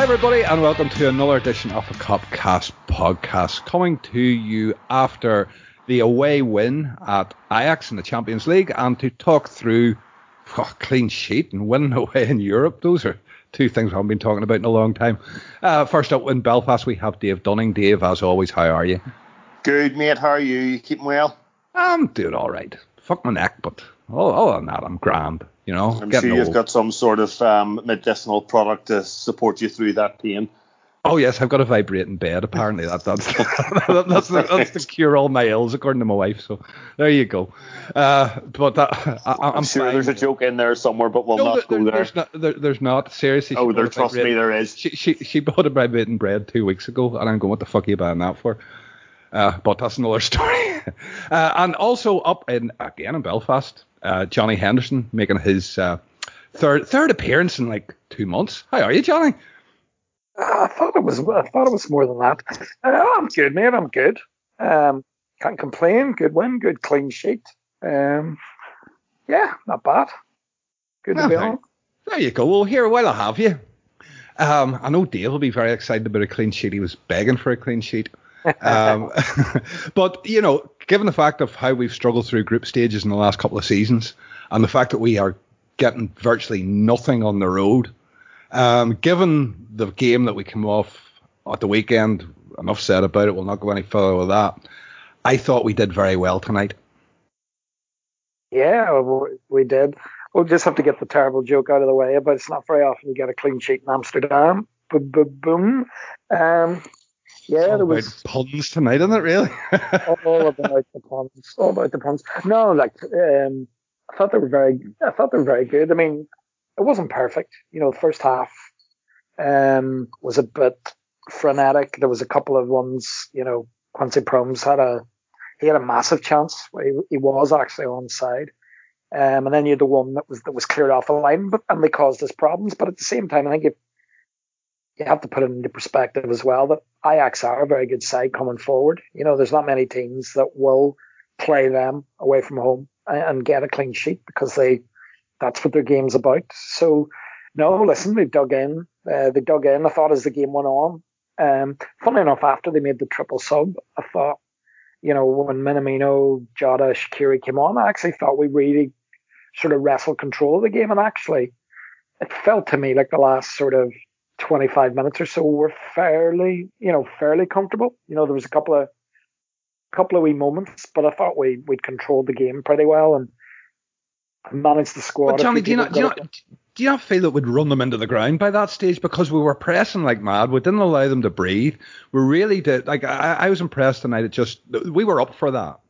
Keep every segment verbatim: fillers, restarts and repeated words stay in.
Hi everybody and welcome to another edition of the Cupcast podcast, coming to you after the away win at Ajax in the Champions League and to talk through oh, clean sheet and winning away in Europe. Those are two things I haven't been talking about in a long time. Uh, first up in Belfast we have Dave Dunning. Dave, as always, how are you? Good mate, how are you? You keeping well? I'm doing alright. Fuck my neck, but other than that I'm grand. You know, I'm sure you've old. got some sort of um, medicinal product to support you through that pain. Oh, yes, I've got a vibrating bed, apparently. That, that's, that, that's, the, that's the cure all my ills, according to my wife. So there you go. Uh, but that, I, I'm, I'm sure fine. There's a joke in there somewhere, but we'll no, not there, go there. There's not. There, there's not. Seriously. Oh, there, trust me, there is. She, she, she bought a vibrating bread two weeks ago, and I'm going, what the fuck are you buying that for? Uh, but that's another story. uh, and also up in, again, in Belfast, Uh, Johnny Henderson making his uh, third third appearance in like two months. How are you, Johnny? Uh, I thought it was I thought it was more than that. Uh, I'm good, mate. I'm good. Um, can't complain. Good win. Good clean sheet. Um, yeah, not bad. Good to be on. There you go. Well, here while I have you, um, I know Dave will be very excited about a clean sheet. He was begging for a clean sheet. um, but you know, given the fact of how we've struggled through group stages in the last couple of seasons, and the fact that we are getting virtually nothing on the road, um, given the game that we came off at the weekend, enough said about it. We'll not go any further with that. I thought we did very well tonight. Yeah, we did. We'll just have to get the terrible joke out of the way, but it's not very often you get a clean sheet in Amsterdam. Boom, boom, boom. Um, Yeah, there was puns tonight, isn't it? Really, all about the puns, all about the puns. No, like um, I thought they were very, I thought they were very good. I mean, it wasn't perfect. You know, the first half um, was a bit frenetic. There was a couple of ones. You know, Quincy Promes had a, he had a massive chance. He, he was actually onside, um, and then you had the one that was that was cleared off the line, but and they caused us problems. But at the same time, I think if you have to put it into perspective as well that Ajax are a very good side coming forward. You know, there's not many teams that will play them away from home and get a clean sheet because they that's what their game's about. So, no, listen, they dug in. Uh, they dug in, I thought, as the game went on. Um, funnily enough, after they made the triple sub, I thought, you know, when Minamino, Jota, Shaqiri came on, I actually thought we really sort of wrestled control of the game. And actually, it felt to me like the last sort of twenty-five minutes or so were fairly, you know, fairly comfortable. You know, there was a couple of couple of wee moments, but I thought we we controlled the game pretty well and managed the squad. But Johnny, do you not do you, not, do you not feel that we'd run them into the ground by that stage because we were pressing like mad? We didn't allow them to breathe. We really did. Like I, I was impressed tonight. It just we were up for that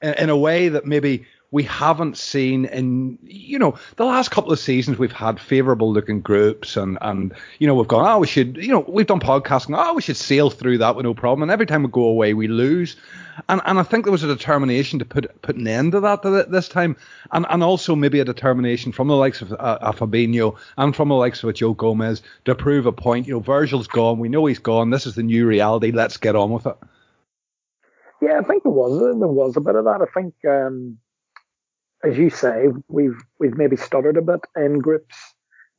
in, in a way that maybe we haven't seen in, you know, the last couple of seasons we've had favourable looking groups and, and, you know, we've gone, oh, we should, you know, we've done podcasting, oh, we should sail through that with no problem. And every time we go away, we lose. And and I think there was a determination to put put an end to that this time. And and also maybe a determination from the likes of uh, a Fabinho and from the likes of a Joe Gomez to prove a point. You know, Virgil's gone. We know he's gone. This is the new reality. Let's get on with it. Yeah, I think there was, there was a bit of that. I think... Um... As you say, we've we've maybe stuttered a bit in groups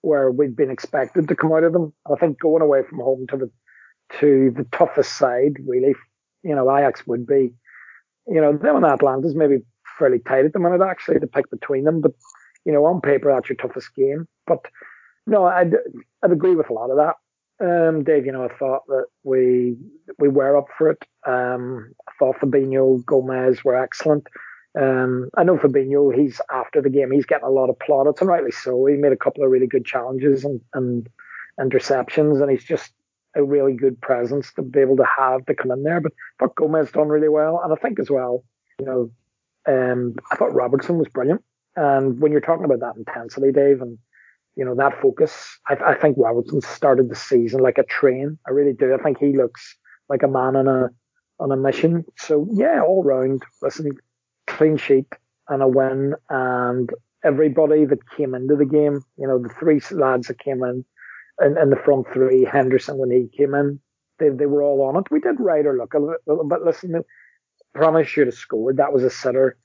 where we've been expected to come out of them. I think going away from home to the to the toughest side, really, you know, Ajax would be, you know, them and Atlanta's maybe fairly tight at the minute actually to pick between them. But you know, on paper that's your toughest game. But no, I'd I'd agree with a lot of that, um, Dave. You know, I thought that we we were up for it. Um, I thought Fabinho, Gomez were excellent. Um, I know Fabinho, he's after the game, he's getting a lot of plaudits, and rightly so. He made a couple of really good challenges and, and interceptions, and he's just a really good presence to be able to have to come in there. But I thought Gomez done really well, and I think as well, you know, um, I thought Robertson was brilliant. And when you're talking about that intensity, Dave, and you know that focus, I, I think Robertson started the season like a train. I really do. I think he looks like a man on a on a mission. So yeah, all round, listen. Clean sheet and a win, and everybody that came into the game, you know, the three lads that came in, and, and the front three, Henderson when he came in, they they were all on it. We did ride our luck a little bit, but listen, Promes should have scored. That was a sitter.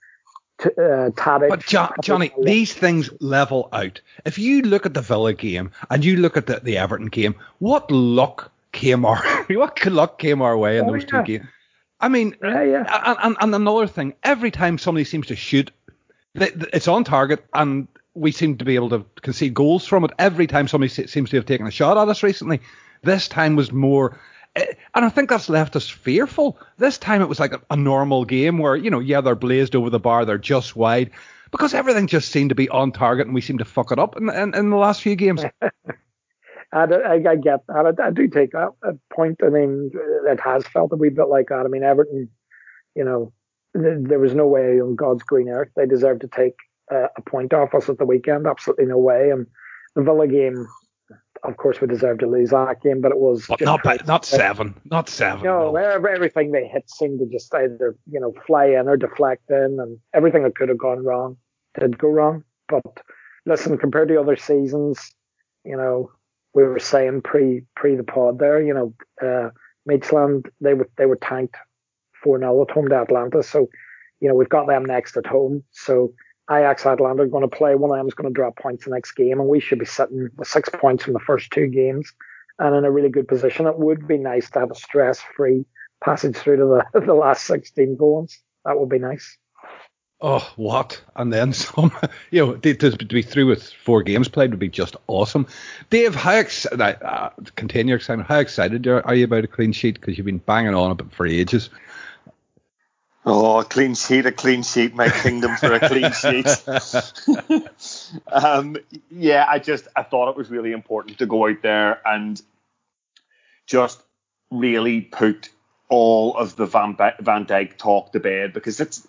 T- uh, Tarek, but John, Johnny, these things level out. If you look at the Villa game and you look at the, the Everton game, what luck came our what luck came our way in oh, those yeah. two games? I mean, yeah, yeah. And, and another thing, every time somebody seems to shoot, it's on target, and we seem to be able to concede goals from it. Every time somebody seems to have taken a shot at us recently, this time was more. And I think that's left us fearful. This time it was like a, a normal game where, you know, yeah, they're blazed over the bar, they're just wide, because everything just seemed to be on target and we seemed to fuck it up in, in, in the last few games. I, I, I get that. I, I do take that point. I mean, it has felt a wee bit like that. I mean, Everton, you know, th- there was no way on God's green earth they deserved to take uh, a point off us at the weekend. Absolutely no way. And the Villa game, of course, we deserved to lose that game, but it was but not by, not seven, not seven. You know, no, everything they hit seemed to just either you know fly in or deflect in, and everything that could have gone wrong did go wrong. But listen, compared to other seasons, you know, we were saying pre pre the pod there, you know, uh, Midtjylland they were they were tanked four nil at home to Atlanta, so you know we've got them next at home, so. Ajax, Atlanta are going to play. One of them is going to drop points the next game, and we should be sitting with six points from the first two games and in a really good position. It would be nice to have a stress-free passage through to the, the last sixteen goals. That would be nice. Oh, what? And then some. You know, to, to be through with four games played would be just awesome. Dave, how excited? Uh, continue your excitement. How excited are you about a clean sheet? Because you've been banging on about it for ages. Oh, a clean sheet, a clean sheet, my kingdom for a clean sheet. um, yeah, I just, I thought it was really important to go out there and just really put all of the Van, ba- Van Dijk talk to bed, because it's,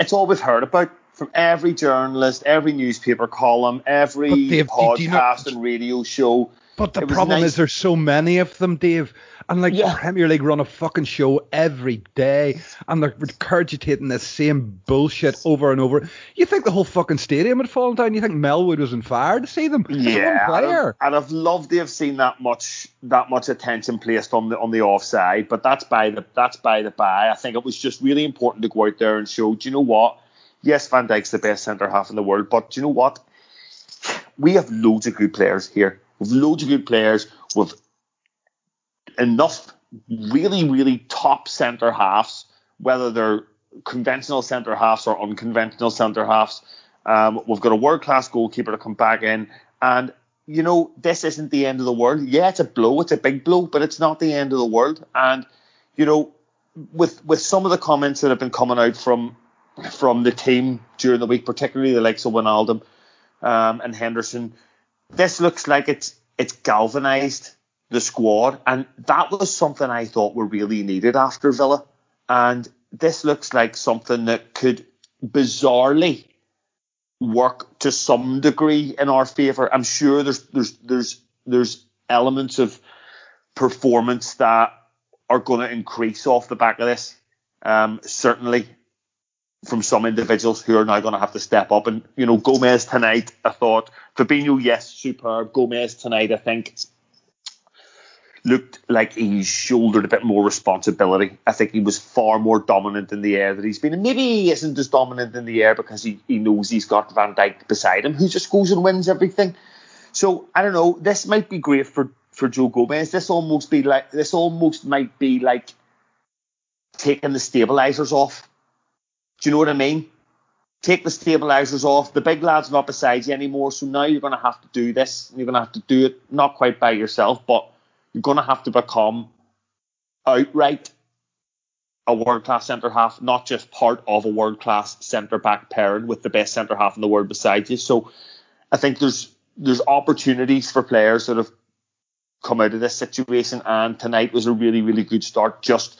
it's all we've heard about from every journalist, every newspaper column, every Dave, podcast not, and radio show. But the problem nice. is there's so many of them, Dave. And like yeah. the Premier League run a fucking show every day, and they're regurgitating the same bullshit over and over. You think the whole fucking stadium had fallen down? You think Melwood was on fire to see them? Yeah, one player. And I've, and I've loved to have seen that much that much attention placed on the on the offside, but that's by the that's by the by. I think it was just really important to go out there and show. Do you know what? Yes, Van Dijk's the best centre half in the world, but do you know what? We have loads of good players here. We've loads of good players. We've enough really, really top centre halves, whether they're conventional centre halves or unconventional centre halves. Um, we've got a world class goalkeeper to come back in, and you know this isn't the end of the world. Yeah, it's a blow, it's a big blow, but it's not the end of the world. And you know, with with some of the comments that have been coming out from from the team during the week, particularly the likes of Wijnaldum um, and Henderson, this looks like it's it's galvanised the squad, and that was something I thought were really needed after Villa, and this looks like something that could bizarrely work to some degree in our favour. I'm sure there's there's there's there's elements of performance that are going to increase off the back of this, um, certainly from some individuals who are now going to have to step up. And you know, Gomez tonight, I thought Fabinho, yes, superb. Gomez tonight, I think, looked like he shouldered a bit more responsibility. I think he was far more dominant in the air that he's been. And maybe he isn't as dominant in the air because he, he knows he's got Van Dijk beside him, who just goes and wins everything. So, I don't know, this might be great for, for Joe Gomez. This almost be like this almost might be like taking the stabilisers off. Do you know what I mean? Take the stabilisers off. The big lad's not beside you anymore, so now you're going to have to do this. You're going to have to do it, not quite by yourself, but you're going to have to become outright a world-class centre-half, not just part of a world-class centre-back pairing with the best centre-half in the world beside you. So I think there's there's opportunities for players that have come out of this situation, and tonight was a really, really good start just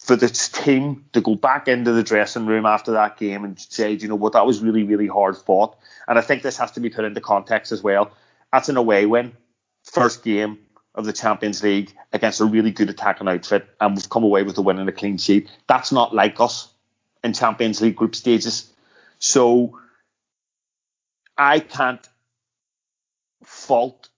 for this team to go back into the dressing room after that game and say, you know what, that was really, really hard fought. And I think this has to be put into context as well. That's an away win, first game of the Champions League against a really good attacking outfit, and we've come away with a win and a clean sheet. That's not like us in Champions League group stages. So I can't fault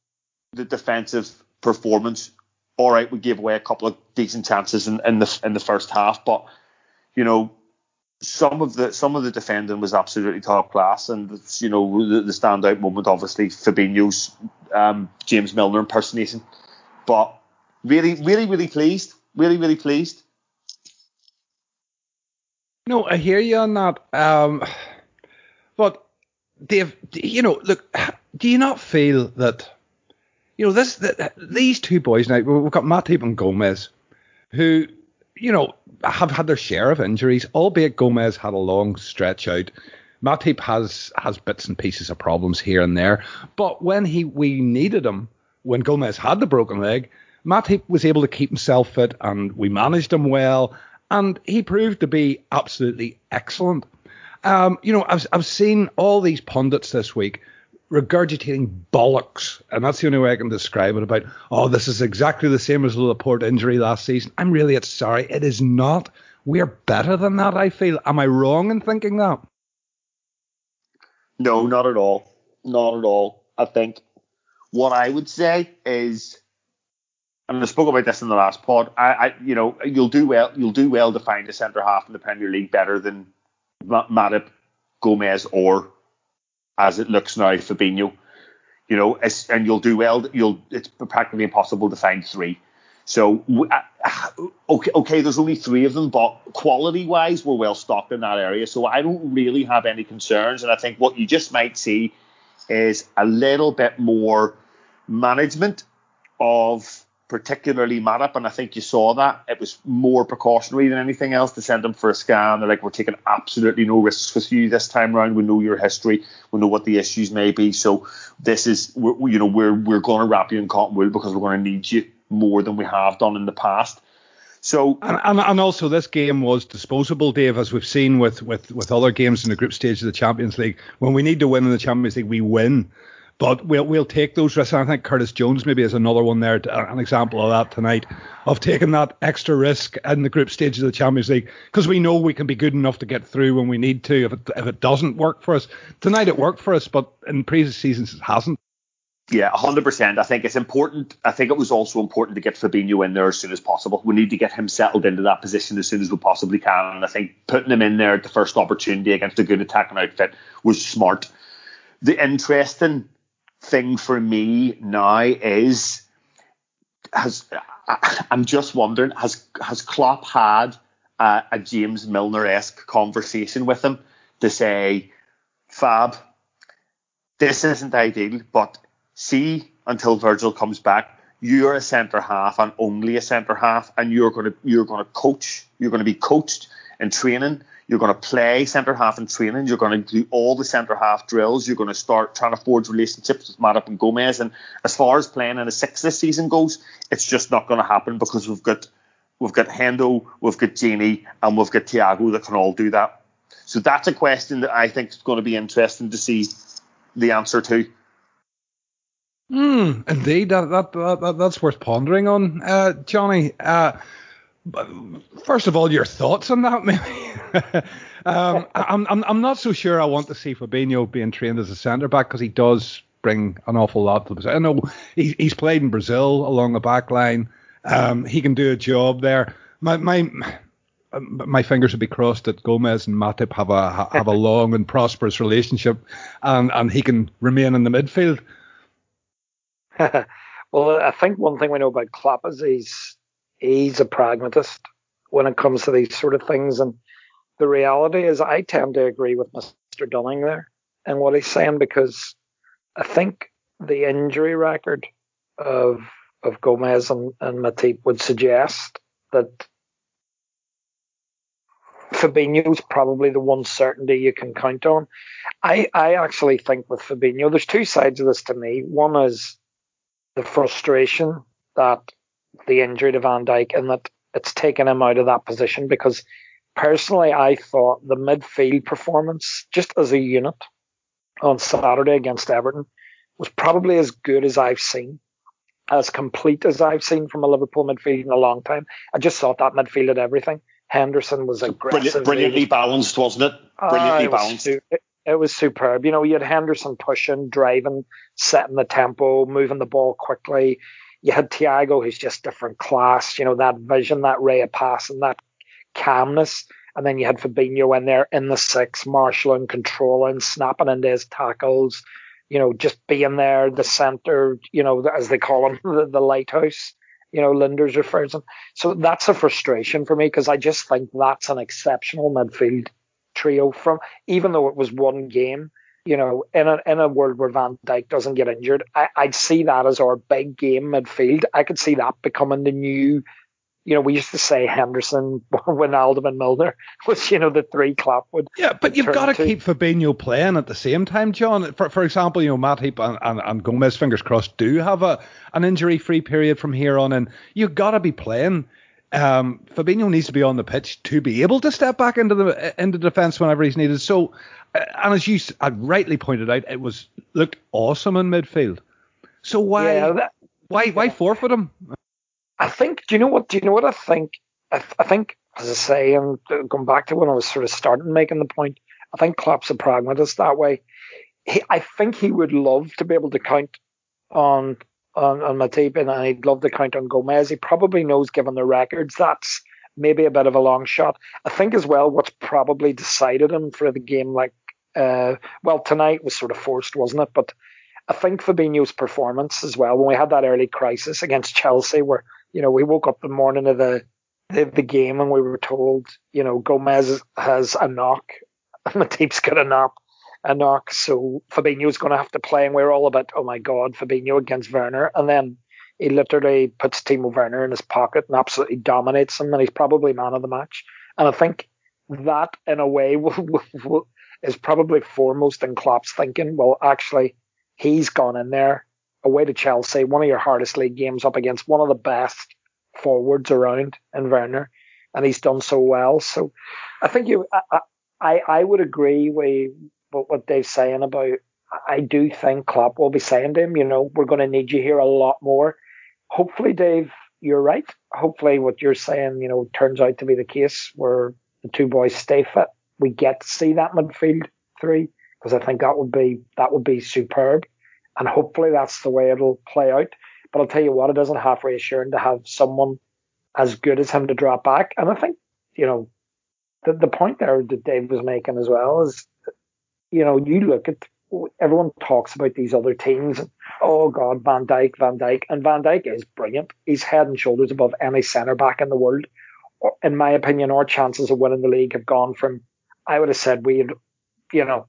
the defensive performance. All right, we gave away a couple of decent chances in, in the in the first half, but you know, Some of the some of the defending was absolutely top class, and you know the, the standout moment obviously Fabinho's um, James Milner impersonation. But really, really, really pleased, really, really pleased. No, I hear you on that. Um, but Dave, you know, look, do you not feel that you know this that these two boys now? We've got Matip and Gomez, who, you know, have had their share of injuries, albeit Gomez had a long stretch out. Matip has has bits and pieces of problems here and there. But when he we needed him, when Gomez had the broken leg, Matip was able to keep himself fit, and we managed him well, and he proved to be absolutely excellent. Um, you know, I've I've seen all these pundits this week regurgitating bollocks, and that's the only way I can describe it, about, oh, this is exactly the same as the Laporte injury last season. I'm really it's sorry. It is not. We're better than that, I feel. Am I wrong in thinking that? No, not at all. Not at all. I think what I would say is, and I spoke about this in the last pod, I, I you know, you'll do well you'll do well to find a centre half in the Premier League better than Matip, Gomez, or, as it looks now, Fabinho. You know, and you'll do well. You'll it's practically impossible to find three. So okay, okay, there's only three of them, but quality-wise, we're well stocked in that area. So I don't really have any concerns, and I think what you just might see is a little bit more management of particularly Matip, and I think you saw that. It was more precautionary than anything else to send him for a scan. They're like, we're taking absolutely no risks with you this time round. We know your history. We know what the issues may be. So this is, we're, you know, we're we're going to wrap you in cotton wool because we're going to need you more than we have done in the past. So and, and and also this game was disposable, Dave, as we've seen with, with, with other games in the group stage of the Champions League. When we need to win in the Champions League, we win. But we'll we'll take those risks. I think Curtis Jones maybe is another one there, an example of that tonight, of taking that extra risk in the group stage of the Champions League, because we know we can be good enough to get through when we need to. If it if it doesn't work for us tonight, it worked for us, but in previous seasons it hasn't. Yeah, one hundred percent. I think it's important. I think it was also important to get Fabinho in there as soon as possible. We need to get him settled into that position as soon as we possibly can. And I think putting him in there at the first opportunity against a good attacking outfit was smart. The interesting thing for me now is, has I, I'm just wondering, has has Klopp had a, a James Milner-esque conversation with him to say, Fab, this isn't ideal, but see, until Virgil comes back, you're a centre half and only a centre half, and you're gonna you're gonna coach, you're gonna be coached in training. You're going to play centre-half in training. You're going to do all the centre-half drills. You're going to start trying to forge relationships with Matip and Gomez. And as far as playing in a six this season goes, it's just not going to happen, because we've got we've got Hendo, we've got Gini, and we've got Thiago that can all do that. So that's a question that I think is going to be interesting to see the answer to. Mm, indeed, that, that, that that's worth pondering on, uh, Johnny. Uh, First of all, your thoughts on that, maybe. um, I'm, I'm I'm not so sure I want to see Fabinho being trained as a centre back, because he does bring an awful lot to the position. I know he, he's played in Brazil along the back line. Um, he can do a job there. My my my fingers would be crossed that Gomez and Matip have a have a long and prosperous relationship, and and he can remain in the midfield. Well, I think one thing we know about Klopp is he's. He's a pragmatist when it comes to these sort of things. And the reality is I tend to agree with Mister Dunning there and what he's saying, because I think the injury record of of Gomez and, and Matip would suggest that Fabinho's probably the one certainty you can count on. I, I actually think with Fabinho, there's two sides of this to me. One is the frustration that the injury to Van Dijk, and that it's taken him out of that position, because personally I thought the midfield performance just as a unit on Saturday against Everton was probably as good as I've seen, as complete as I've seen from a Liverpool midfield in a long time. I just thought that midfield had everything. Henderson was aggressive. Brilliantly balanced, wasn't it? Brilliantly uh, it balanced. Was, it, it was superb. You know, you had Henderson pushing, driving, setting the tempo, moving the ball quickly. You had Thiago, who's just different class, you know, that vision, that ray of passing, that calmness. And then you had Fabinho in there in the six, marshalling, controlling, snapping into his tackles, you know, just being there, the centre, you know, as they call him, the, the lighthouse, you know, Linders refers to him. So that's a frustration for me, because I just think that's an exceptional midfield trio from, even though it was one game, you know, in a, in a world where Van Dijk doesn't get injured, I, I'd see that as our big game midfield. I could see that becoming the new, you know, we used to say Henderson, Wijnaldum and Milner was, you know, the three Klopp would. Yeah, but you've got to, to keep Fabinho playing at the same time, John. For for example, you know, Matip and, and, and Gomez, fingers crossed, do have a an injury-free period from here on in. You've got to be playing. Um, Fabinho needs to be on the pitch to be able to step back into the into defence whenever he's needed. So, and as you I rightly pointed out, it was looked awesome in midfield. So why yeah, that, why why forfeit him? I think. Do you know what? Do you know what I think? I, I think, as I say, and going back to when I was sort of starting making the point, I think Klopp's a pragmatist that way. He, I think he would love to be able to count on. on, on Matip, and I'd love to count on Gomez. He probably knows, given the records, that's maybe a bit of a long shot. I think as well what's probably decided him for the game, like, uh, well, tonight was sort of forced, wasn't it? But I think Fabinho's performance as well, when we had that early crisis against Chelsea where, you know, we woke up the morning of the, the, the game and we were told, you know, Gomez has a knock, Matip's got a knock. A knock, so Fabinho's going to have to play, and we're all about, oh my god, Fabinho against Werner, and then he literally puts Timo Werner in his pocket and absolutely dominates him, and he's probably man of the match. And I think that, in a way, will, will, is probably foremost in Klopp's thinking. Well, actually, he's gone in there away to Chelsea, one of your hardest league games, up against one of the best forwards around in Werner, and he's done so well. So I think you, I, I, I would agree with. But what Dave's saying about, I do think Klopp will be saying to him, you know, we're going to need you here a lot more. Hopefully, Dave, you're right. Hopefully what you're saying, you know, turns out to be the case where the two boys stay fit. We get to see that midfield three, because I think that would be that would be superb. And hopefully that's the way it'll play out. But I'll tell you what, it isn't half reassuring to have someone as good as him to drop back. And I think, you know, the, the point there that Dave was making as well is, you know, you look at, everyone talks about these other teams. And, oh, God, Van Dijk, Van Dijk. And Van Dijk is brilliant. He's head and shoulders above any centre-back in the world. In my opinion, our chances of winning the league have gone from, I would have said we had, you know,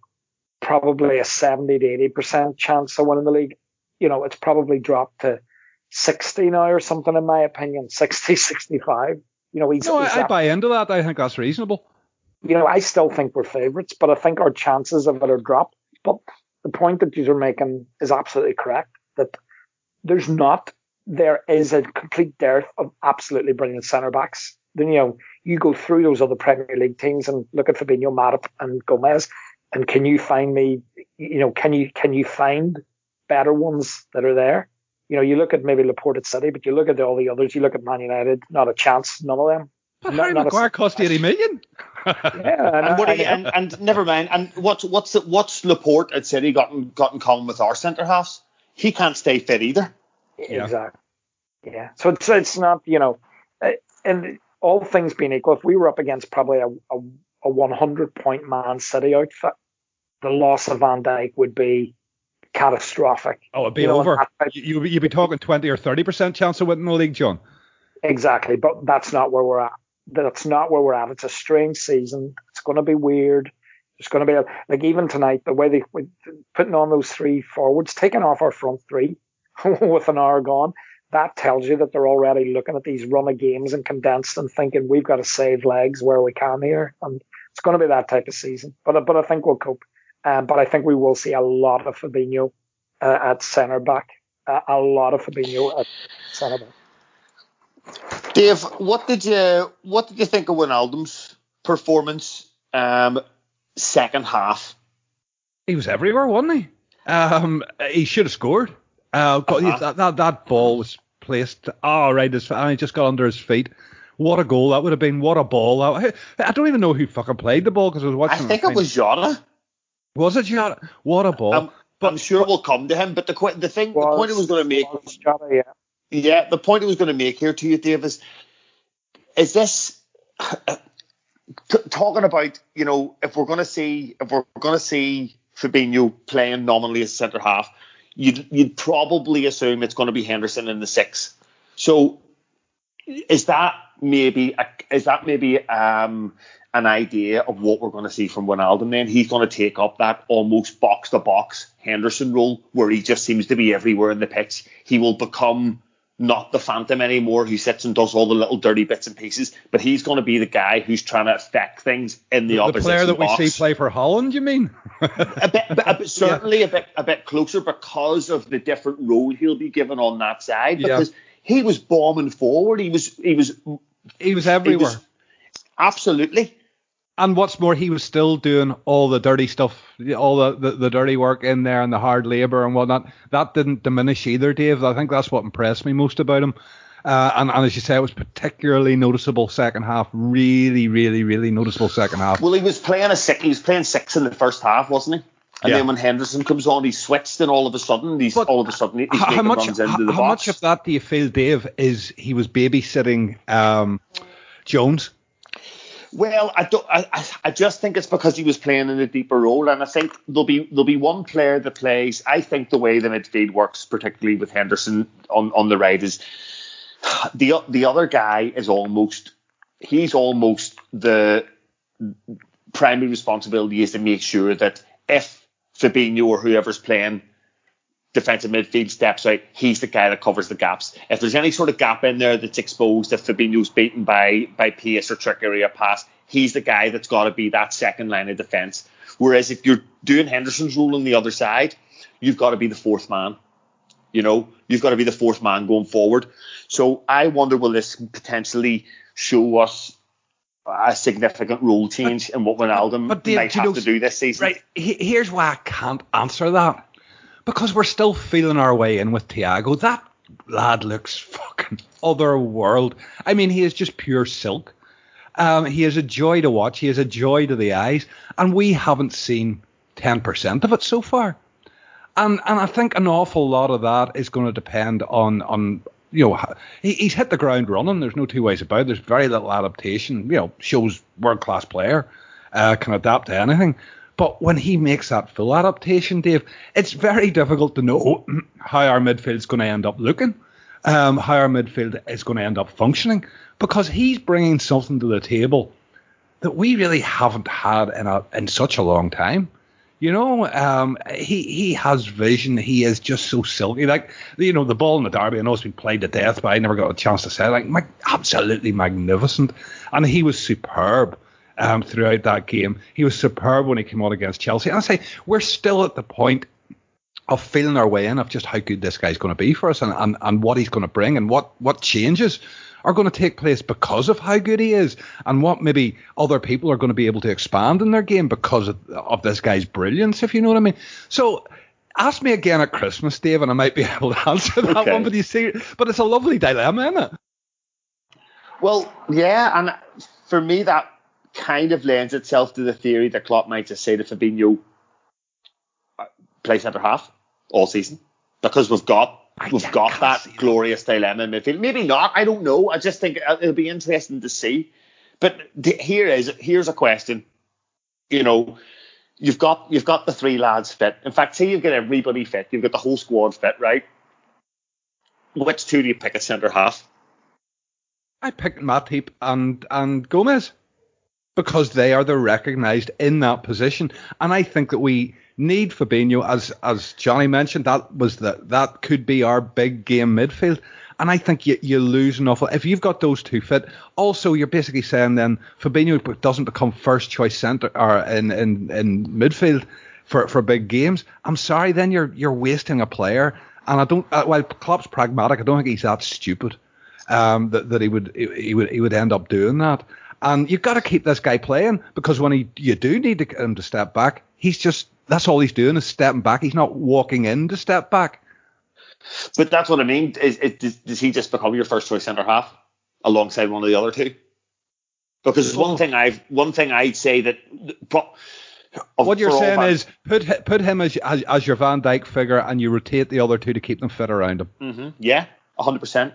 probably a seventy to eighty percent chance of winning the league. You know, it's probably dropped to sixty now or something, in my opinion, sixty, sixty-five. You know, he's, no, he's I, I buy into that. I think that's reasonable. You know, I still think we're favourites, but I think our chances of it are dropped. But the point that you are making is absolutely correct, that there's not, there is a complete dearth of absolutely brilliant centre-backs. Then, you know, you go through those other Premier League teams and look at Fabinho, Matip and Gomez, and can you find me, you know, can you can you find better ones that are there? You know, you look at maybe Laporte at City, but you look at all the others, you look at Man United, not a chance, none of them. But Harry Maguire cost eighty million. Yeah, and, what you, and, and never mind. And what's what's the, what's Laporte at City got in, got in common with our centre halves? He can't stay fit either. Yeah. Exactly. Yeah. So it's it's not, you know, and all things being equal, if we were up against probably a a, a one hundred point Man City outfit, the loss of Van Dijk would be catastrophic. Oh, it'd be you over. Know, you you'd be talking twenty or thirty percent chance of winning the league, John. Exactly, but that's not where we're at. That's not where we're at. It's a strange season. It's going to be weird. It's going to be like, even tonight, the way they were putting on those three forwards, taking off our front three with an hour gone, that tells you that they're already looking at these run of games and condensed and thinking we've got to save legs where we can here. And it's going to be that type of season. But but I think we'll cope. Um, but I think we will see a lot of Fabinho uh, at centre back. Uh, a lot of Fabinho at centre back. Dave, what did you what did you think of Wijnaldum's performance um, second half? He was everywhere, wasn't he? Um, he should have scored. Uh, uh-huh. that, that that ball was placed. Oh, right, his, and he just got under his feet. What a goal that would have been! What a ball! I, I don't even know who fucking played the ball because I was watching. I think it was Jota. Was it Jota? What a ball! Um, but, I'm sure we'll come to him. But the the thing, was, the point I was going to make. Was Jota, yeah. Yeah, the point I was going to make here to you, Dave, is, is this, t- talking about, you know, if we're going to see if we're going to see Fabinho playing nominally as centre half, you'd you'd probably assume it's going to be Henderson in the six. So is that maybe a, is that maybe um, an idea of what we're going to see from Wijnaldum then? He's going to take up that almost box-to-box Henderson role where he just seems to be everywhere in the pitch. He will become not the phantom anymore who sits and does all the little dirty bits and pieces, but he's going to be the guy who's trying to affect things in the, the opposition box. The player that we see play for Holland, you mean? a bit, a bit, certainly yeah. a bit a bit closer because of the different role he'll be given on that side, because yeah. he was bombing forward. He was he was he was everywhere. He was, absolutely. And what's more, he was still doing all the dirty stuff, all the, the, the dirty work in there and the hard labour and whatnot. That didn't diminish either, Dave. I think that's what impressed me most about him. Uh, and, and as you say, it was particularly noticeable second half. Really, really, really noticeable second half. Well, he was playing a six, he was playing six in the first half, wasn't he? And yeah. then when Henderson comes on, he switched, and all of a sudden, he's but all of a sudden he's how making much, runs into how, the box. How much of that do you feel, Dave, is he was babysitting um, Jones? Well, I don't. I, I just think it's because he was playing in a deeper role, and I think there'll be there'll be one player that plays. I think the way the midfield works, particularly with Henderson on, on the right, is the the other guy is almost he's almost the primary responsibility is to make sure that if Fabinho or whoever's playing defensive midfield steps out, he's the guy that covers the gaps. If there's any sort of gap in there that's exposed, if Fabinho's beaten by by pace or trickery or pass, he's the guy that's got to be that second line of defence. Whereas if you're doing Henderson's role on the other side, you've got to be the fourth man. You know, you've got to be the fourth man going forward. So I wonder, will this potentially show us a significant role change in what Wijnaldum but Dave, might have know, to do this season? Right, here's why I can't answer that. Because we're still feeling our way in with Thiago. That lad looks fucking otherworld. I mean, he is just pure silk. Um, he is a joy to watch. He is a joy to the eyes. And we haven't seen ten percent of it so far. And and I think an awful lot of that is going to depend on, on you know, he, he's hit the ground running. There's no two ways about it. There's very little adaptation. You know, shows world-class player, uh, can adapt to anything. But when he makes that full adaptation, Dave, it's very difficult to know how our midfield's going to end up looking, um, how our midfield is going to end up functioning, because he's bringing something to the table that we really haven't had in a, in such a long time. You know, um, he he has vision. He is just so silky. Like, you know, the ball in the derby, I know it's been played to death, but I never got a chance to say it. Like, absolutely magnificent. And he was superb. Um, throughout that game, he was superb when he came on against Chelsea. And I say we're still at the point of feeling our way in of just how good this guy's going to be for us, and, and, and what he's going to bring, and what, what changes are going to take place because of how good he is, and what maybe other people are going to be able to expand in their game because of, of this guy's brilliance, if you know what I mean. So ask me again at Christmas, Dave, and I might be able to answer that okay. one. But you see, but it's a lovely dilemma, isn't it? Well, yeah, and for me that kind of lends itself to the theory that Klopp might just say that Fabinho play centre half all season, because we've got we've got that glorious dilemma in midfield. Maybe not. I don't know. I just think it'll be interesting to see. But here is here's a question. You know, you've got you've got the three lads fit. In fact, say you get everybody fit. You've got the whole squad fit, right? Which two do you pick at centre half? I picked Matip and and Gomez, because they are the recognised in that position. And I think that we need Fabinho, as as Johnny mentioned, that was the, that could be our big game midfield. And I think you, you lose an awful... If you've got those two fit, also you're basically saying then Fabinho doesn't become first-choice centre or in, in, in midfield for, for big games. I'm sorry, then you're you're wasting a player. And I don't... Uh, while Klopp's pragmatic, I don't think he's that stupid um, that, that he would he, he would he would end up doing that. And you've got to keep this guy playing, because when he, you do need to get him to step back, he's just, that's all he's doing is stepping back. He's not walking in to step back. But that's what I mean. Is, is, does he just become your first choice centre half alongside one of the other two? Because it's one thing I've, one thing I'd say that. Of, what you're saying is put put him as, as as your Van Dijk figure, and you rotate the other two to keep them fit around him. Mm-hmm. Yeah, one hundred percent.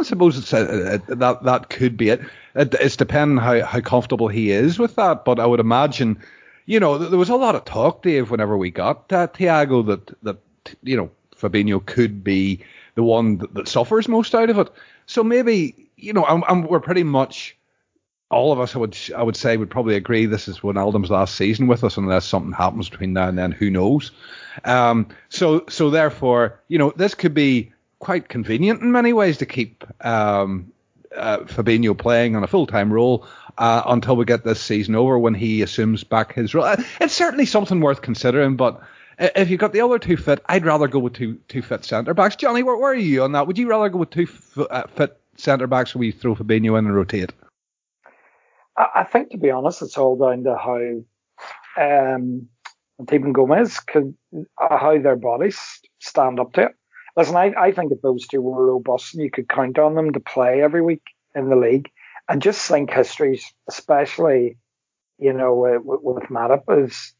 I suppose it's a, a, that that could be it. it it's depending how, how comfortable he is with that. But I would imagine, you know, there was a lot of talk, Dave, whenever we got that Thiago, that, that you know, Fabinho could be the one that, that suffers most out of it. So maybe, you know, I'm, I'm, we're pretty much, all of us, I would I would say, would probably agree this is Wijnaldum's last season with us, unless something happens between now and then, who knows. Um, so, so therefore, you know, this could be quite convenient in many ways to keep um, uh, Fabinho playing on a full-time role uh, until we get this season over when he assumes back his role. It's certainly something worth considering, but if you've got the other two fit, I'd rather go with two two fit centre-backs. Johnny, where, where are you on that? Would you rather go with two f- uh, fit centre-backs or we throw Fabinho in and rotate? I think, to be honest, it's all down to how um, Matip and Gomez, can, uh, how their bodies stand up to it. Listen, I, I think that those two were robust and you could count on them to play every week in the league. And just think histories, especially, you know, uh, with, with Matip, is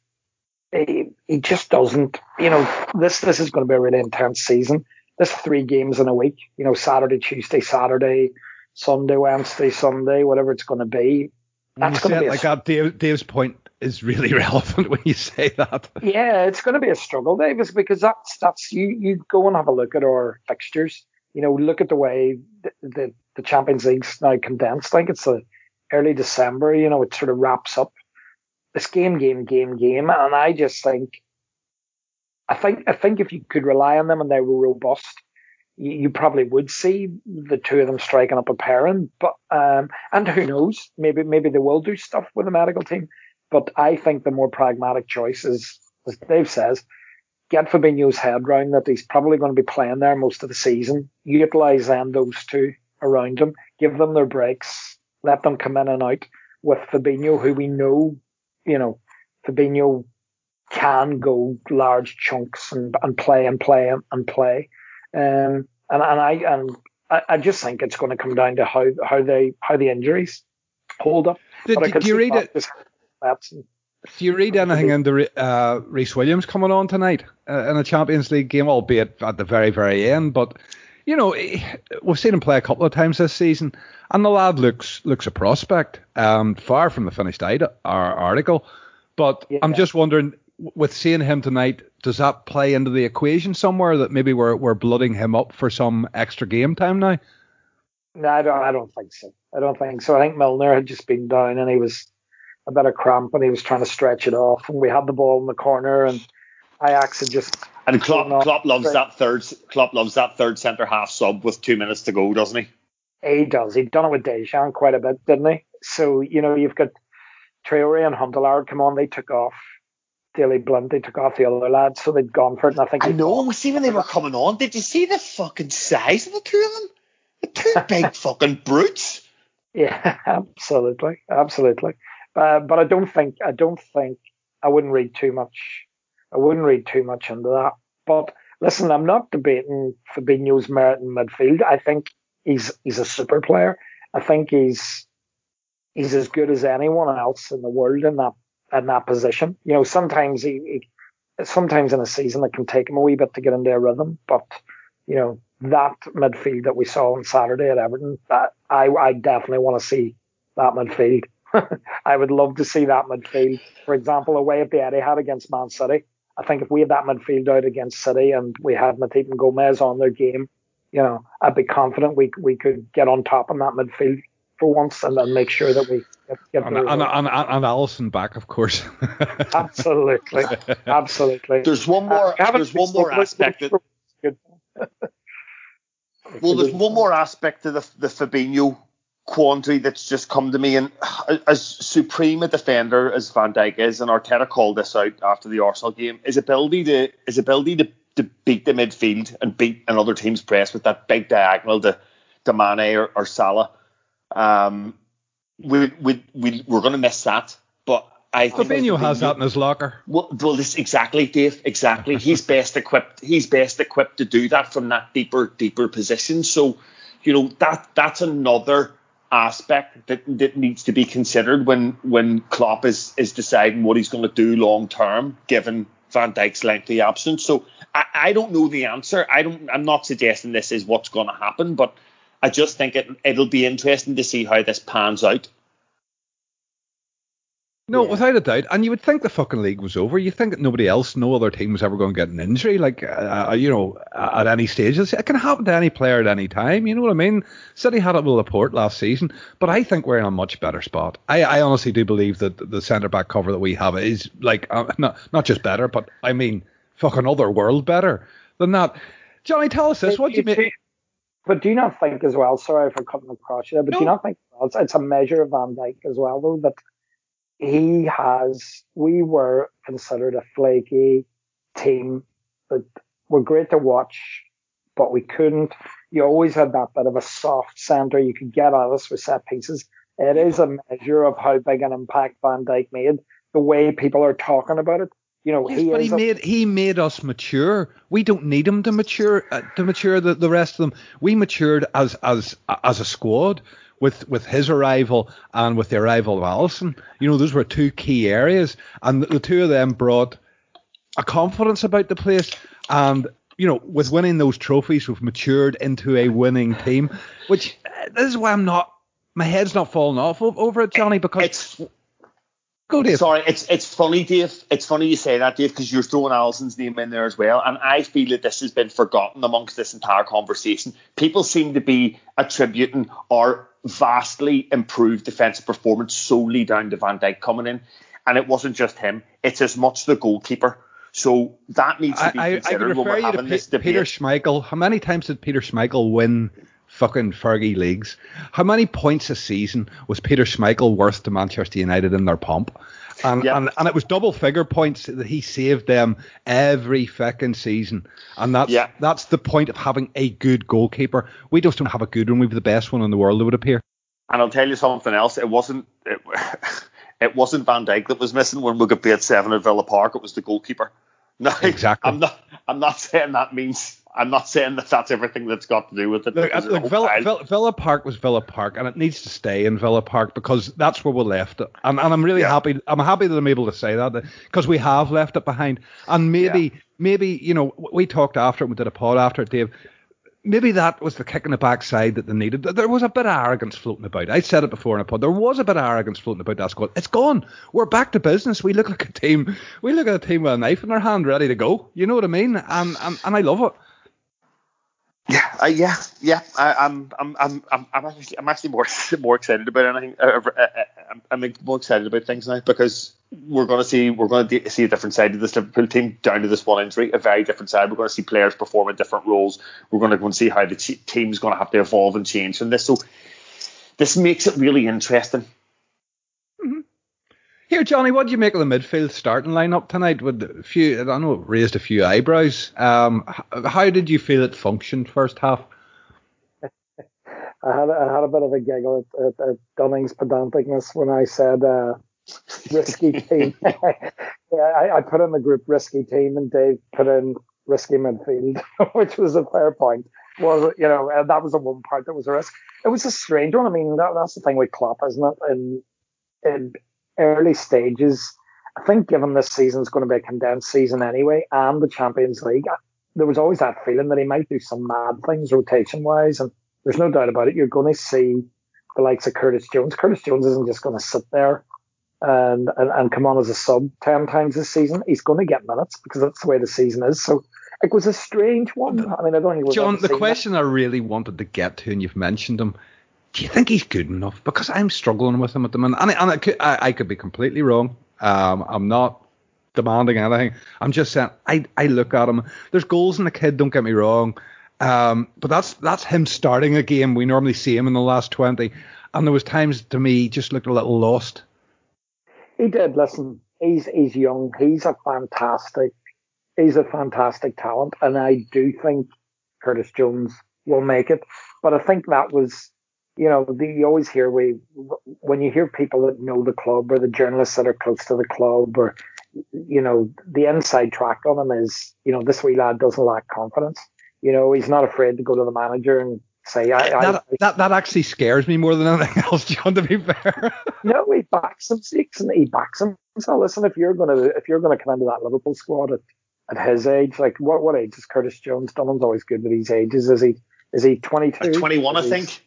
he, he just doesn't, you know, this this is going to be a really intense season. This three games in a week, you know, Saturday, Tuesday, Saturday, Sunday, Wednesday, Sunday, whatever it's going to be. That's going to be like a, that. Dave, Dave's point is really relevant when you say that. Yeah, it's going to be a struggle, Davis, because that's that's you. You go and have a look at our fixtures. You know, look at the way the the, the Champions League's now condensed. I think it's the early December. You know, it sort of wraps up. It's game, game, game, game, and I just think, I think, I think if you could rely on them and they were robust, you, you probably would see the two of them striking up a pairing. But um, and who knows? Maybe maybe they will do stuff with the medical team. But I think the more pragmatic choice is, as Dave says, get Fabinho's head round that he's probably going to be playing there most of the season. Utilise them, those two around him. Give them their breaks. Let them come in and out with Fabinho, who we know, you know, Fabinho can go large chunks and, and play and play and, and play. Um, and, and I and I, I just think it's going to come down to how, how they how the injuries hold up. Did, did you read it? Absolutely. Do you read anything into uh, Reece Williams coming on tonight uh, in a Champions League game, albeit at the very, very end? But, you know, we've seen him play a couple of times this season, and the lad looks looks a prospect, um, far from the finished article. But yeah. I'm just wondering, with seeing him tonight, does that play into the equation somewhere that maybe we're we're blooding him up for some extra game time now? No, I don't, I don't think so. I don't think so. I think Milner had just been down and he was a bit of cramp, and he was trying to stretch it off. And we had the ball in the corner, and Ajax had just. And Klopp, Klopp loves straight. that third. Klopp loves that third centre half sub with two minutes to go, doesn't he? He does. He'd done it with Dejan quite a bit, didn't he? So you know, you've got Traoré and Huntelaar come on. They took off Daley Blind. They took off the other lads, so they'd gone for it. And I think I know. See when they were coming on, did you see the fucking size of the two of them? The two big fucking brutes. Yeah, absolutely, absolutely. Uh, but I don't think I don't think I wouldn't read too much. I wouldn't read too much into that. But listen, I'm not debating Fabinho's merit in midfield. I think he's he's a super player. I think he's he's as good as anyone else in the world in that in that position. You know, sometimes he, he sometimes in a season it can take him a wee bit to get into a rhythm. But you know, that midfield that we saw on Saturday at Everton, that I I definitely want to see that midfield. I would love to see that midfield. For example, away at the Etihad against Man City. I think if we had that midfield out against City and we had Matip and Gomez on their game, you know, I'd be confident we we could get on top in that midfield for once and then make sure that we get, get and, the and, and, and, and Alisson back, of course. Absolutely, absolutely. There's one more. Uh, there's one more aspect. That, well, there's one more aspect to the the Fabinho quandary that's just come to me, and as supreme a defender as Van Dijk is, and Arteta called this out after the Arsenal game, his ability to his ability to, to beat the midfield and beat another team's press with that big diagonal to, to Mané or, or Salah. Um, we we we we're gonna miss that, but I Fabinho think Fabinho has that in his locker. Well, well, this exactly, Dave. Exactly, he's best equipped. He's best equipped to do that from that deeper deeper position. So, you know, that that's another aspect that, that needs to be considered when when Klopp is is deciding what he's going to do long term, given Van Dijk's lengthy absence. So I, I don't know the answer. I don't. I'm not suggesting this is what's going to happen, but I just think it, it'll be interesting to see how this pans out. No, yeah. Without a doubt. And you would think the fucking league was over. You think that nobody else, no other team was ever going to get an injury, like, uh, you know, at any stage. It can happen to any player at any time. You know what I mean? City had it with Laporte last season. But I think we're in a much better spot. I, I honestly do believe that the centre-back cover that we have is, like, uh, not, not just better, but, I mean, fucking other world better than that. Johnny, tell us this. What do you make? But do you not think as well, sorry for cutting across you there, but no. do you not think it's, it's a measure of Van Dijk as well, though, that he has, we were considered a flaky team that were great to watch, but we couldn't. You always had that bit of a soft centre. You could get at us with set pieces. It is a measure of how big an impact Van Dijk made, the way people are talking about it. You know, yes, he but he a- made he made us mature. We don't need him to mature uh, to mature the, the rest of them. We matured as as as a squad with with his arrival and with the arrival of Alisson. You know, those were two key areas, and the, the two of them brought a confidence about the place. And you know, with winning those trophies, we've matured into a winning team. Which uh, this is why I'm not my head's not falling off over it, Johnny, because. It's- Go, Dave. Sorry, it's it's funny, Dave. It's funny you say that, Dave, because you're throwing Alisson's name in there as well, and I feel that this has been forgotten amongst this entire conversation. People seem to be attributing our vastly improved defensive performance solely down to Van Dijk coming in, and it wasn't just him. It's as much the goalkeeper. So that needs to be I, considered I, I when we're having P- this debate. Peter Schmeichel. How many times did Peter Schmeichel win fucking Fergie leagues? How many points a season was Peter Schmeichel worth to Manchester United in their pomp? And, yep. and and it was double figure points that he saved them every fucking season. And that's yep. that's the point of having a good goalkeeper. We just don't have a good one. We've the best one in the world, it would appear. And I'll tell you something else. It wasn't it, it wasn't Van Dijk that was missing when we got beat seven at Villa Park. It was the goalkeeper. No, exactly. I'm not. I'm not saying that means. I'm not saying that that's everything that's got to do with it. Look, look, Villa, Villa, Villa Park was Villa Park, and it needs to stay in Villa Park because that's where we left it. And, and I'm really yeah. happy. I'm happy that I'm able to say that because we have left it behind. And maybe, yeah. maybe you know, we talked after it. We did a pod after it, Dave. Maybe that was the kick in the backside that they needed. There was a bit of arrogance floating about. I said it before in a pod. There was a bit of arrogance floating about that squad. It's gone. We're back to business. We look like a team. We look at a team with a knife in their hand, ready to go. You know what I mean? And and, and I love it. Yeah, uh, yeah, yeah. I, I'm, I'm, I'm, I'm, I'm actually, I'm actually more, more excited about anything. Uh, uh, I'm, I'm more excited about things now because we're going to see, we're going to see a different side of this Liverpool team down to this one injury, a very different side. We're going to see players perform in different roles. We're going to go and see how the team's going to have to evolve and change from this. So this makes it really interesting. Mm-hmm. Here, Johnny, what do you make of the midfield starting lineup tonight? With a few, I know it raised a few eyebrows. Um, how did you feel it functioned first half? I had I had a bit of a giggle at, at, at Dunning's pedanticness when I said uh, risky team. yeah, I, I put in the group risky team, and Dave put in risky midfield, which was a fair point. Was you know that was the one part that was a risk. It was a strange one. I mean, that, that's the thing with Klopp, isn't it? And and early stages, I think given this season's going to be a condensed season anyway, and the Champions League, there was always that feeling that he might do some mad things rotation-wise, and there's no doubt about it. You're going to see the likes of Curtis Jones. Curtis Jones isn't just going to sit there and, and, and come on as a sub ten times this season. He's going to get minutes because that's the way the season is. So it was a strange one. I mean, I don't think we've John, the question that. I really wanted to get to, and you've mentioned him, do you think he's good enough? Because I'm struggling with him at the minute. And, and I, could, I, I could be completely wrong. Um, I'm not demanding anything. I'm just saying, I, I look at him. There's goals in the kid, don't get me wrong. Um, but that's that's him starting a game. We normally see him in the last twenty. And there was times, to me, he just looked a little lost. He did. Listen, he's he's young. He's a fantastic, he's a fantastic talent. And I do think Curtis Jones will make it. But I think that was... You know, the, you always hear we when you hear people that know the club or the journalists that are close to the club or, you know, the inside track on him is, you know, this wee lad doesn't lack confidence. You know, he's not afraid to go to the manager and say, I. That, I, that, that actually scares me more than anything else, John, to be fair. No, he backs him, he backs him. So listen, if you're going to if you're going to come into that Liverpool squad at, at his age, like what, what age is Curtis Jones? Dunham's always good with these ages. Is he? Is he twenty-two? twenty-one, I think.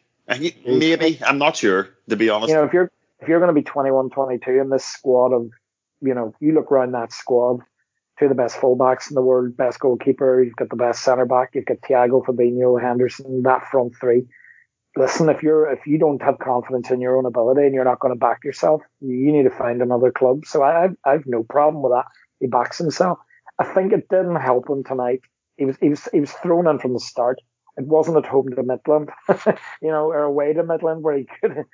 Maybe. I'm not sure, to be honest. You know, if you're if you're going to be twenty-one, twenty-two in this squad of, you know, you look around that squad, two of the best fullbacks in the world, best goalkeeper, you've got the best centre back, you've got Thiago, Fabinho, Henderson, that front three. Listen, if you're if you don't have confidence in your own ability and you're not going to back yourself, you need to find another club. So I I've, I've no problem with that. He backs himself. I think it didn't help him tonight. He was he was he was thrown in from the start. It wasn't at home to Midtjylland, you know, or away to Midtjylland where he could. It,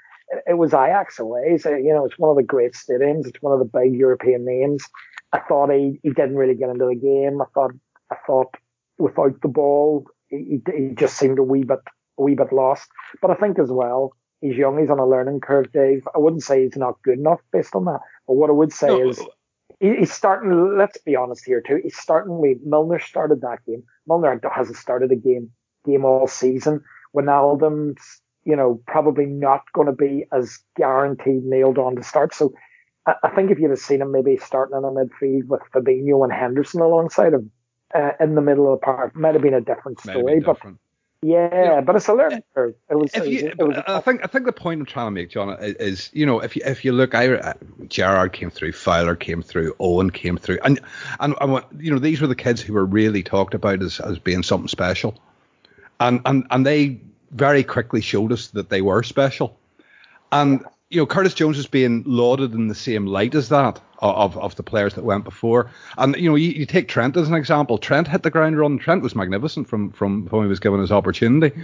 it was Ajax away. So, you know, it's one of the great stadiums. It's one of the big European names. I thought he, he didn't really get into the game. I thought I thought without the ball, he, he just seemed a wee bit a wee bit lost. But I think as well, he's young. He's on a learning curve, Dave. I wouldn't say he's not good enough based on that. But what I would say no. is. He's starting, let's be honest here too, he's starting late. Milner started that game. Milner hasn't started a game game all season. Wijnaldum's, you know, probably not going to be as guaranteed nailed on to start. So I, I think if you'd have seen him maybe starting in a midfield with Fabinho and Henderson alongside him uh, in the middle of the park, might have been a different story. But different. Yeah, you know, but it's a learning curve. It was, if you, it was, I think I think the point I'm trying to make, John, is, is you know if you if you look, I, Gerrard came through, Fowler came through, Owen came through, and and I you know these were the kids who were really talked about as, as being something special, and, and and they very quickly showed us that they were special, and you know Curtis Jones is being lauded in the same light as that of of the players that went before. And, you know, you, you take Trent as an example. Trent hit the ground run. Trent was magnificent from, from when he was given his opportunity